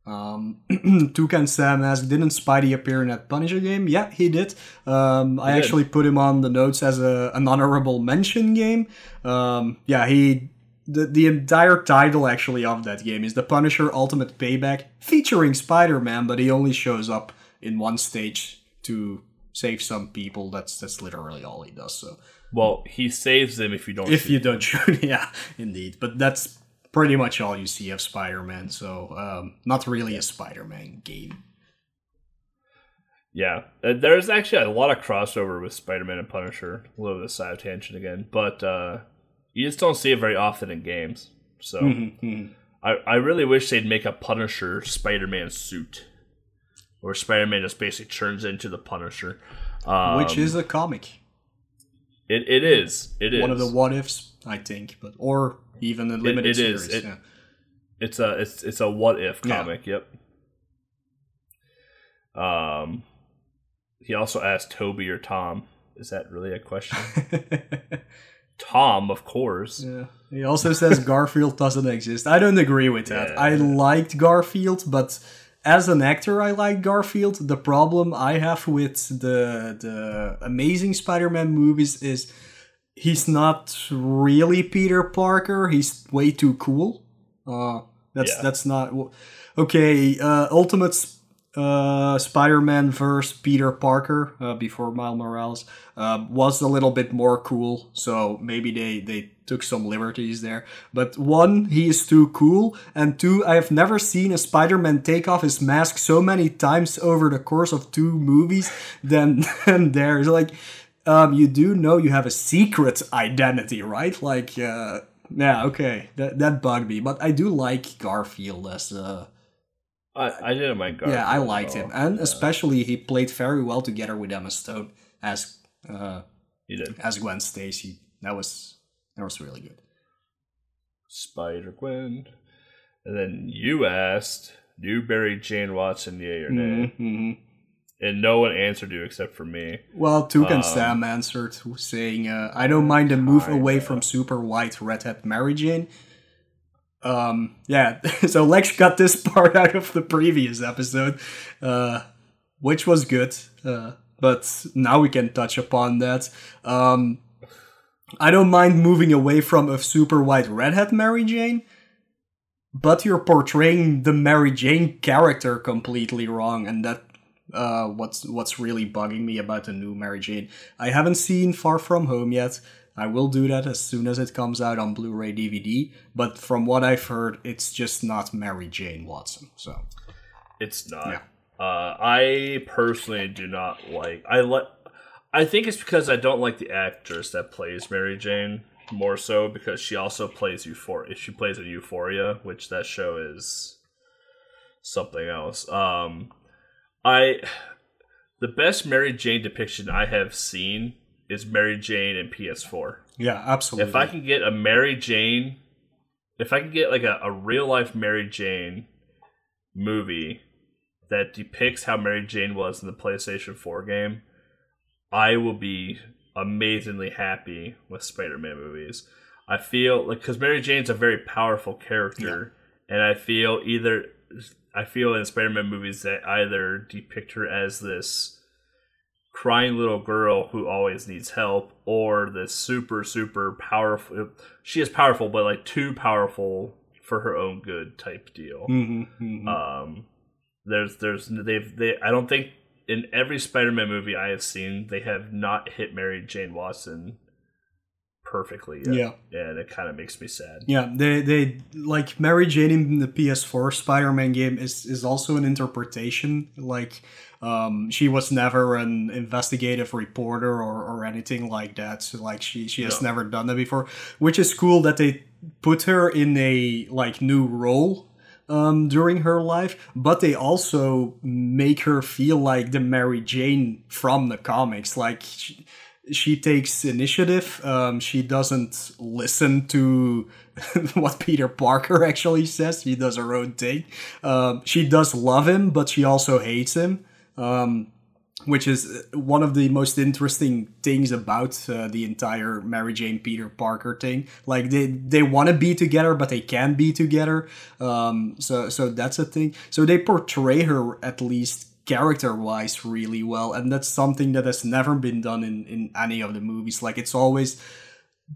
Toucan Sam asked, didn't Spidey appear in that Punisher game? Yeah, he did. I actually put him on the notes as an honorable mention game. The entire title actually of that game is The Punisher Ultimate Payback featuring Spider-Man, but he only shows up in one stage to save some people. That's literally all he does. So, well, he saves them if you don't shoot, yeah, indeed. But that's pretty much all you see of Spider-Man, so not really a Spider-Man game. Yeah, there's actually a lot of crossover with Spider-Man and Punisher. A little bit of side tangent again, but you just don't see it very often in games. So I really wish they'd make a Punisher Spider-Man suit, where Spider-Man just basically turns into the Punisher, which is a comic. It is one of the what ifs, I think, or even a limited series. It's a what if comic. Yeah. Yep. He also asked Toby or Tom. Is that really a question? Tom, of course. Yeah. He also says Garfield doesn't exist. I don't agree with that. Yeah. I liked Garfield, but as an actor, I like Garfield. The problem I have with the Amazing Spider-Man movies is. He's not really Peter Parker. He's way too cool. That's not okay. Ultimate Spider-Man vs. Peter Parker, before Miles Morales, was a little bit more cool, so maybe they took some liberties there. But one, he is too cool, and two, I have never seen a Spider-Man take off his mask so many times over the course of two movies than there. It's like, you do know you have a secret identity, right? Like, yeah, okay, that bugged me. But I do like Garfield as I didn't mind Garfield. Yeah, I liked him. And especially he played very well together with Emma Stone as Gwen Stacy. That was really good. Spider-Gwen. And then you asked, do you bury Jane Watson, yay or nay? Mm-hmm. And no one answered you except for me. Well, Took and Sam answered, saying, I don't mind a move away from super white redhead Mary Jane. Yeah, so Lex got this part out of the previous episode, which was good, but now we can touch upon that. I don't mind moving away from a super white redhead Mary Jane, but you're portraying the Mary Jane character completely wrong, and that what's really bugging me about the new Mary Jane. I haven't seen Far From Home yet. I will do that as soon as it comes out on Blu-ray DVD, but from what I've heard, it's just not Mary Jane Watson, so... It's not. Yeah. I personally do not like... I think it's because I don't like the actress that plays Mary Jane, more so because she also plays Euphoria. She plays in Euphoria, which that show is something else. The best Mary Jane depiction I have seen is Mary Jane and PS4. Yeah, absolutely. If I can get a Mary Jane, if I can get like a real life Mary Jane movie that depicts how Mary Jane was in the PlayStation 4 game, I will be amazingly happy with Spider-Man movies. I feel like, because Mary Jane's a very powerful character, yeah. And I feel in Spider-Man movies that either depict her as this crying little girl who always needs help, or the super, super powerful... She is powerful, but like too powerful for her own good type deal. Mm-hmm, mm-hmm. I don't think in every Spider-Man movie I have seen, they have not hit Mary Jane Watson perfectly yet. Yeah. And it kind of makes me sad. Yeah, they like Mary Jane in the PS4 Spider-Man game is also an interpretation, like... she was never an investigative reporter or anything like that. So, like, she has never done that before, which is cool that they put her in a, like, new role during her life, but they also make her feel like the Mary Jane from the comics. Like, she takes initiative. She doesn't listen to what Peter Parker actually says. She does her own thing. She does love him, but she also hates him. Which is one of the most interesting things about the entire Mary Jane Peter Parker thing. Like, they want to be together, but they can't be together. So that's a thing. So they portray her, at least character-wise, really well. And that's something that has never been done in any of the movies. Like, it's always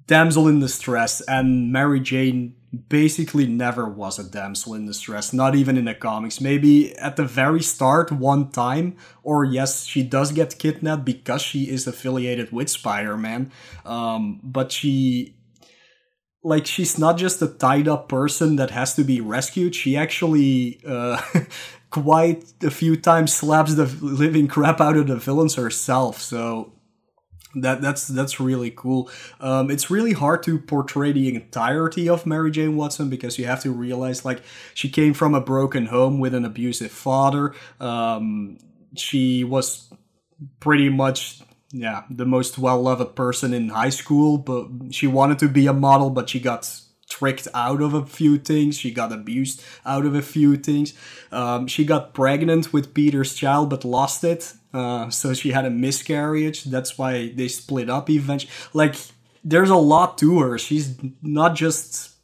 damsel in distress, and Mary Jane basically never was a damsel in distress, not even in the comics. Maybe at the very start one time, or yes, she does get kidnapped because she is affiliated with Spider-Man, but she's not just a tied up person that has to be rescued. She actually quite a few times slaps the living crap out of the villains herself, so that's really cool. It's really hard to portray the entirety of Mary Jane Watson, because you have to realize, like, she came from a broken home with an abusive father. She was pretty much the most well-loved person in high school, but she wanted to be a model, but she got tricked out of a few things. She got abused out of a few things. She got pregnant with Peter's child but lost it. So she had a miscarriage. That's why they split up eventually. Like, there's a lot to her. She's not just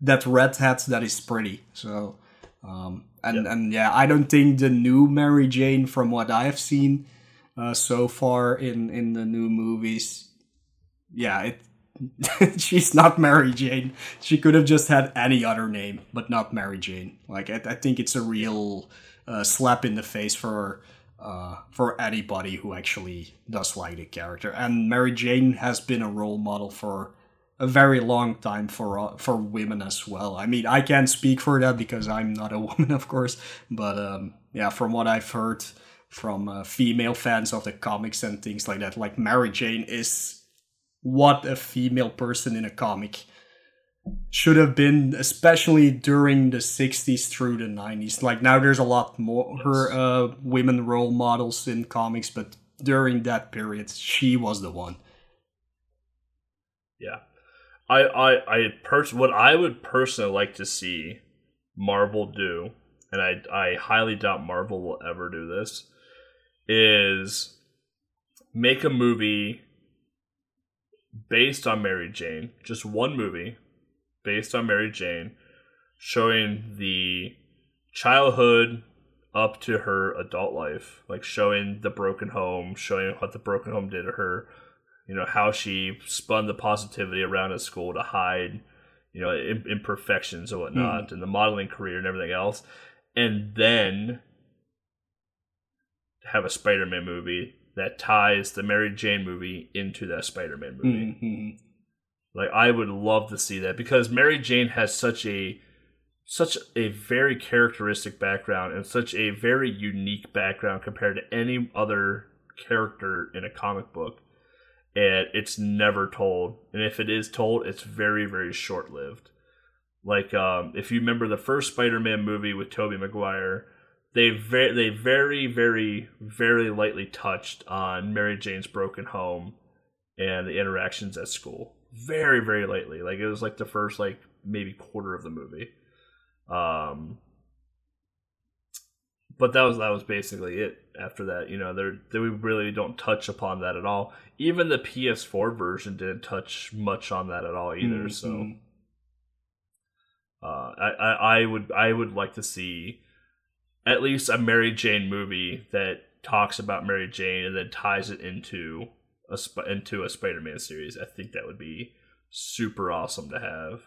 that red hat that is pretty. So, I don't think the new Mary Jane, from what I have seen so far in the new movies, she's not Mary Jane. She could have just had any other name, but not Mary Jane. Like, I think it's a real slap in the face for anybody who actually does like the character. And Mary Jane has been a role model for a very long time for women as well. I mean, I can't speak for that because I'm not a woman, of course, but yeah, from what I've heard from female fans of the comics and things like that, like Mary Jane is what a female person in a comic should have been, especially during the 60s through the 90s. Like now there's a lot more women role models in comics, but during that period, she was the one. Yeah. What I would personally like to see Marvel do, and I highly doubt Marvel will ever do this, is make a movie based on Mary Jane, just one movie based on Mary Jane, showing the childhood up to her adult life, like showing the broken home, showing what the broken home did to her. You know, how she spun the positivity around at school to hide, you know, imperfections and whatnot, and the modeling career and everything else. And then have a Spider-Man movie that ties the Mary Jane movie into that Spider-Man movie. Mm-hmm. Like, I would love to see that because Mary Jane has such a very characteristic background and such a very unique background compared to any other character in a comic book. And it's never told. And if it is told, it's very, very short-lived. Like, if you remember the first Spider-Man movie with Tobey Maguire, they very, very, very lightly touched on Mary Jane's broken home and the interactions at school. Very, very lightly. Like, it was like the first, like, maybe quarter of the movie. But that was basically it. After that, you know, they really don't touch upon that at all. Even the PS4 version didn't touch much on that at all either. Mm-hmm. So, I would like to see at least a Mary Jane movie that talks about Mary Jane and then ties it into a Spider-Man series. I think that would be super awesome to have.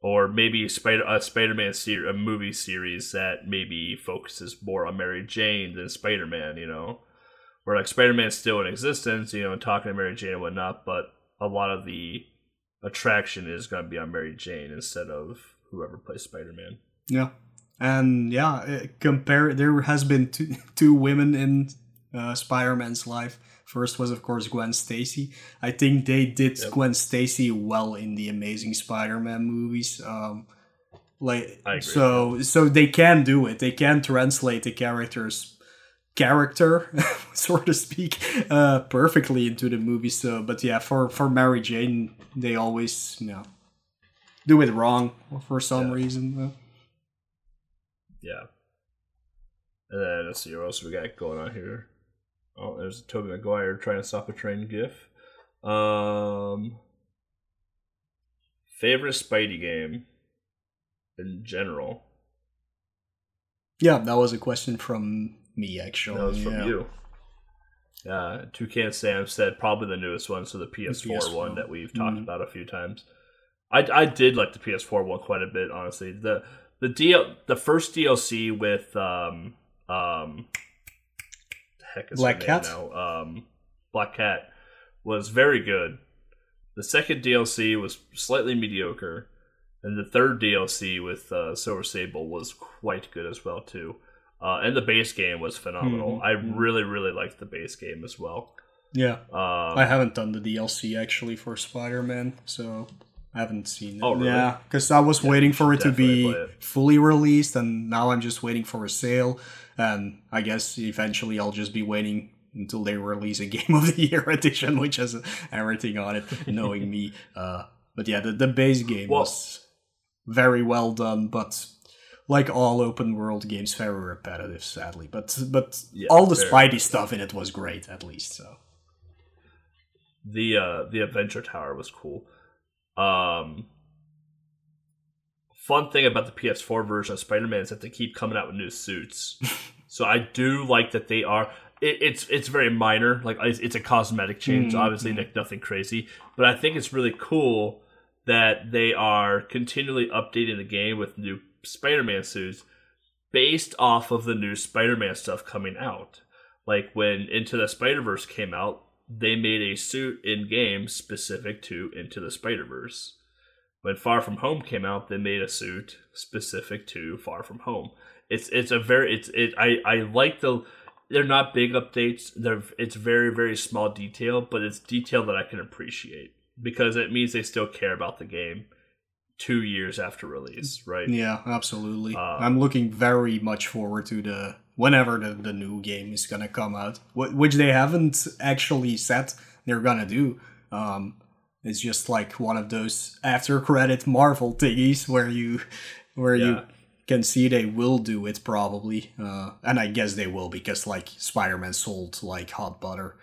Or maybe a Spider-Man a movie series that maybe focuses more on Mary Jane than Spider-Man, you know. Where, like, Spider-Man's still in existence, you know, and talking to Mary Jane and whatnot, but a lot of the attraction is going to be on Mary Jane instead of whoever plays Spider-Man. Yeah. And, yeah, there has been two women in Spider-Man's life. First was, of course, Gwen Stacy. I think they did Gwen Stacy well in the Amazing Spider-Man movies. I agree. So they can do it. They can translate the character, so to speak, perfectly into the movie. So, but yeah, for Mary Jane, they always do it wrong for some reason. Yeah. And then let's see what else we got going on here. Oh, there's a Tobey Maguire trying to stop a train gif. Favorite Spidey game in general? Yeah, that was a question from me, actually. That was from you. Toucan Sam said probably the newest one, so the PS4 one that we've talked about a few times. I did like the PS4 one quite a bit, honestly. The first DLC with... Black Cat? Black Cat was very good. The second DLC was slightly mediocre, and the third DLC with Silver Sable was quite good as well too. And the base game was phenomenal. Mm-hmm. I really, really liked the base game as well. Yeah, I haven't done the DLC actually for Spider-Man, so I haven't seen it. Oh, really? Yeah, because I was waiting for it to be fully released, and now I'm just waiting for a sale. And I guess eventually I'll just be waiting until they release a Game of the Year edition, which has everything on it, knowing me. But yeah, the base game was very well done, but like all open world games, very repetitive, sadly. But yeah, all the Spidey stuff in it was great, at least. So the Adventure Tower was cool. Fun thing about the PS4 version of Spider-Man is that they keep coming out with new suits. So I do like that they are... It's very minor. Like, it's a cosmetic change, obviously, like nothing crazy. But I think it's really cool that they are continually updating the game with new Spider-Man suits. based off of the new Spider-Man stuff coming out. Like when Into the Spider-Verse came out, they made a suit in-game specific to Into the Spider-Verse. When Far From Home came out, they made a suit specific to Far From Home. I like the... They're not big updates. It's very, very small detail, but it's detail that I can appreciate because it means they still care about the game 2 years after release, right? Yeah, absolutely. I'm looking very much forward to whenever the new game is going to come out, which they haven't actually said they're going to do. It's just like one of those after-credit Marvel thingies where you can see they will do it probably, and I guess they will because like Spider-Man sold like hot butter.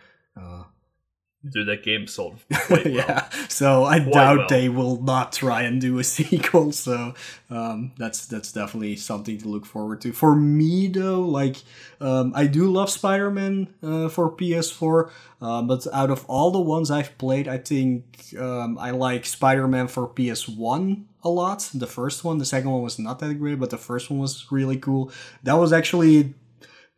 Dude, that game sold quite well. Yeah, so I doubt they will not try and do a sequel. So that's definitely something to look forward to. For me though, like I do love Spider-Man for PS4, but out of all the ones I've played, I think I like Spider-Man for PS1 a lot. The first one, the second one was not that great, but the first one was really cool. That was actually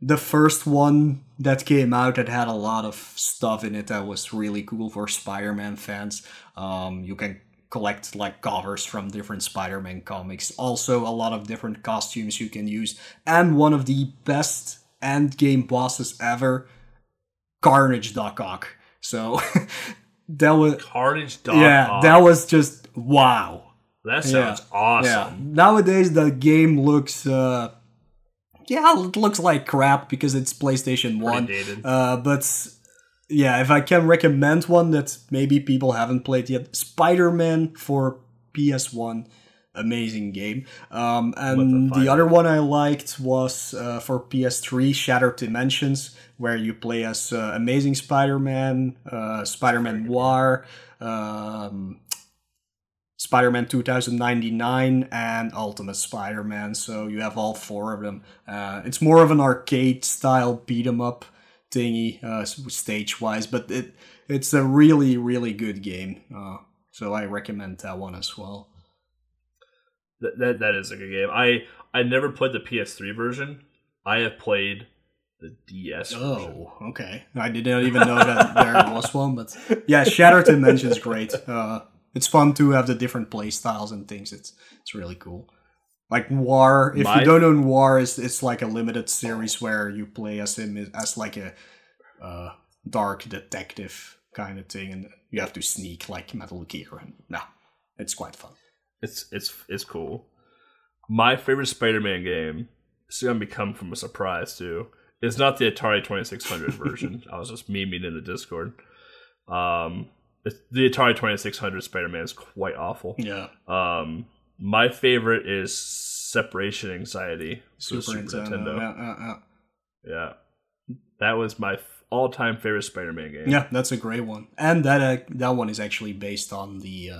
the first one that came out that had a lot of stuff in it that was really cool for Spider-Man fans. You can collect like covers from different Spider-Man comics. Also, a lot of different costumes you can use. And one of the best end game bosses ever, Carnage Doc Ock. So that was Carnage Doc Ock. Yeah, that was just wow. That sounds awesome. Yeah. Nowadays, the game looks... it looks like crap because it's PlayStation 1. But yeah, if I can recommend one that maybe people haven't played yet, Spider-Man for PS1, amazing game. And the other one I liked was for PS3, Shattered Dimensions, where you play as Amazing Spider-Man, Spider-Man Noir, Spider-Man 2099 and Ultimate Spider-Man, so you have all four of them. It's more of an arcade style beat 'em up thingy, stage wise, but it's a really, really good game. So I recommend that one as well. That is a good game. I never played the PS3 version. I have played the DS version. Oh, okay. I did not even know that there was one, but yeah, Shattered Dimensions, great. It's fun to have the different play styles and things. It's really cool. Like Noir, if you don't know Noir, it's like a limited series where you play as him as like a dark detective kind of thing, and you have to sneak like Metal Gear. It's quite fun. It's cool. My favorite Spider-Man game, it's gonna become from a surprise too. It's not the Atari 2600 version. I was just memeing in the Discord. The Atari 2600 Spider-Man is quite awful. Yeah. My favorite is Separation Anxiety. Super Nintendo. Yeah. That was my all-time favorite Spider-Man game. Yeah, that's a great one. And that one is actually based on the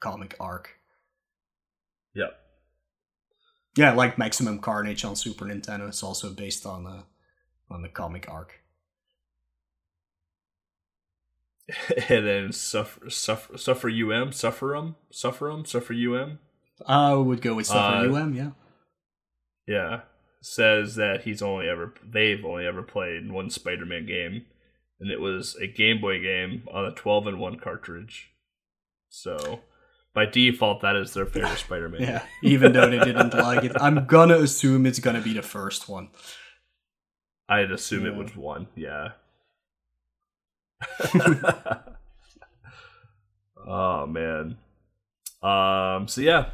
comic arc. Yeah. Yeah, like Maximum Carnage on Super Nintendo. It's also based on the comic arc. And then Suffer UM. I would go with Suffer UM, yeah. Yeah, says that they've only ever played one Spider-Man game, and it was a Game Boy game on a 12-in-1 cartridge. So by default, that is their favorite Spider-Man. Yeah, even though they didn't like it, I'm gonna assume it's gonna be the first one. I'd assume it was one. Yeah. Oh man. So yeah.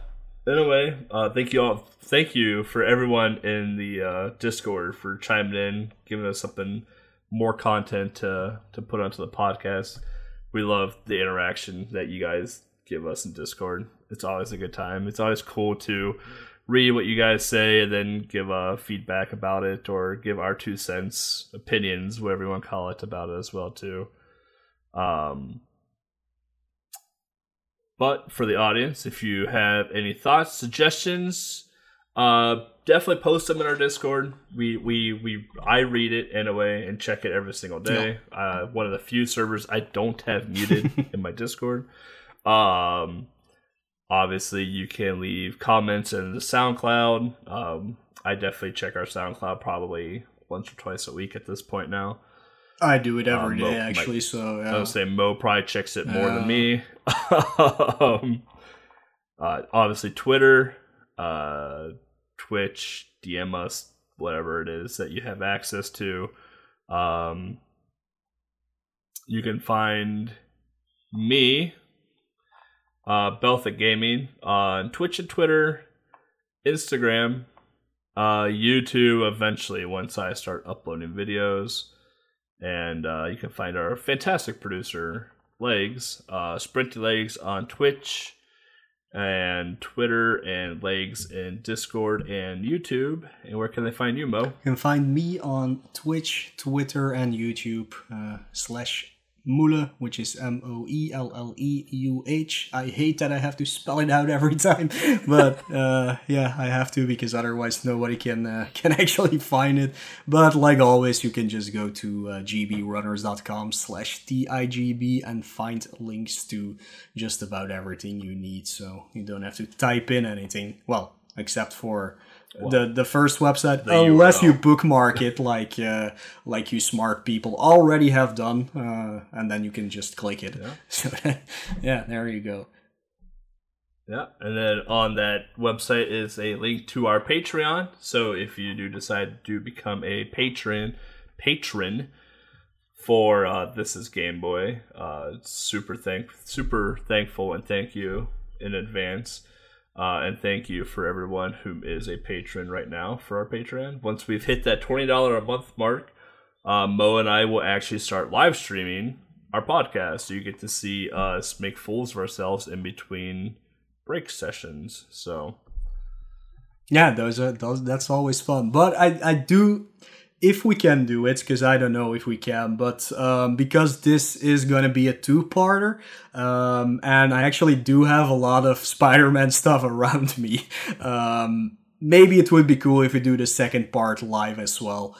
Anyway, thank you for everyone in the Discord for chiming in, giving us something more content to put onto the podcast. We love the interaction that you guys give us in Discord. It's always a good time. It's always cool to read what you guys say and then give feedback about it, or give our 2 cents, opinions, whatever you want to call it, about it as well too. But for the audience, if you have any thoughts, suggestions, definitely post them in our Discord. I read it anyway and check it every single day. Yep. One of the few servers I don't have muted in my Discord. Obviously, you can leave comments in the SoundCloud. I definitely check our SoundCloud probably once or twice a week at this point now. I do it every day, actually. Like, so yeah. I would say Mo probably checks it more than me. Obviously, Twitter, Twitch, DM us, whatever it is that you have access to. You can find me, Belthic Gaming, on Twitch and Twitter, Instagram, YouTube eventually once I start uploading videos. And you can find our fantastic producer, Legs, Sprinty Legs on Twitch and Twitter, and Legs in Discord and YouTube. And where can they find you, Mo? You can find me on Twitch, Twitter, and YouTube, /Moele, which is MOELLEUH. I hate that I have to spell it out every time, but yeah, I have to, because otherwise nobody can actually find it. But like always, you can just go to gbrunners.com/TIGB and find links to just about everything you need, so you don't have to type in anything. Well, except for the first website, unless URL. You bookmark it like you smart people already have done, and then you can just click it. Yeah. So yeah, there you go. Yeah, and then on that website is a link to our Patreon. So if you do decide to become a patron for This is Game Boy, super thankful, and thank you in advance. And thank you for everyone who is a patron right now for our Patreon. Once we've hit that $20 a month mark, Mo and I will actually start live streaming our podcast. So you get to see us make fools of ourselves in between break sessions. So yeah, that's always fun. But I do, if we can do it, because I don't know if we can, but because this is going to be a two-parter, and I actually do have a lot of Spider-Man stuff around me, maybe it would be cool if we do the second part live as well.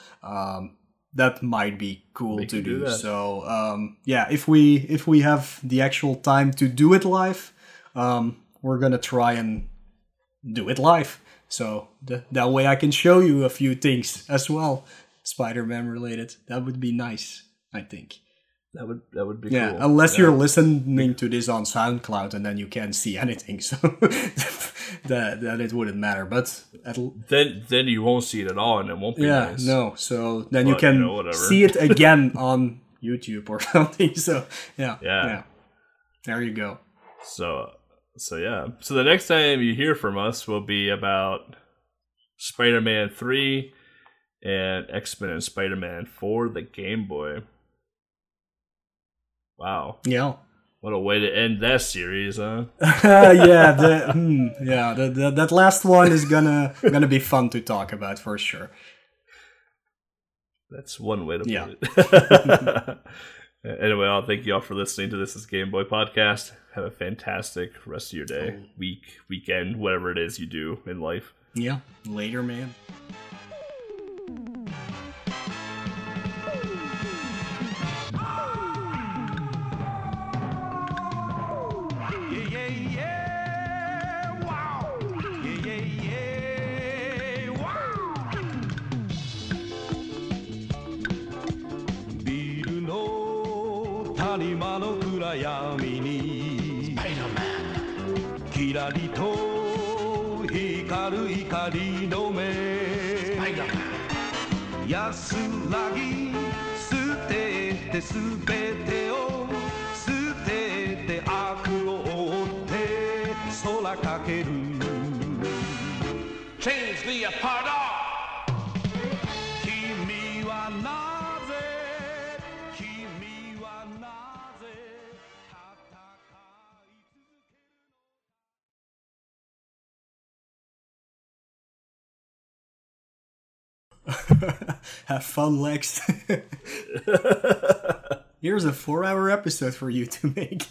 That might be cool to do. So yeah, if we have the actual time to do it live, we're going to try and do it live. So that way I can show you a few things as well, Spider-Man related. That would be nice, I think. That would be cool. Unless you're listening to this on SoundCloud, and then you can't see anything, so that it wouldn't matter. But then you won't see it at all, and it won't be nice. Yeah, no. So then you can see it again on YouTube or something. So yeah. There you go. So yeah. So the next time you hear from us will be about Spider-Man 3. And X-Men and Spider-Man for the Game Boy. Wow. Yeah. What a way to end that series, huh? That last one is gonna be fun to talk about for sure. That's one way to put it. Anyway, I'll thank you all for listening to This is Game Boy Podcast. Have a fantastic rest of your day, week, weekend, whatever it is you do in life. Yeah. Later, man. Spider-Man キラリと光る怒りの目Spider-Man 安らぎ捨てて全てを捨てて悪を追って空かける Change the apart. Have fun, Lex. Here's a 4-hour episode for you to make.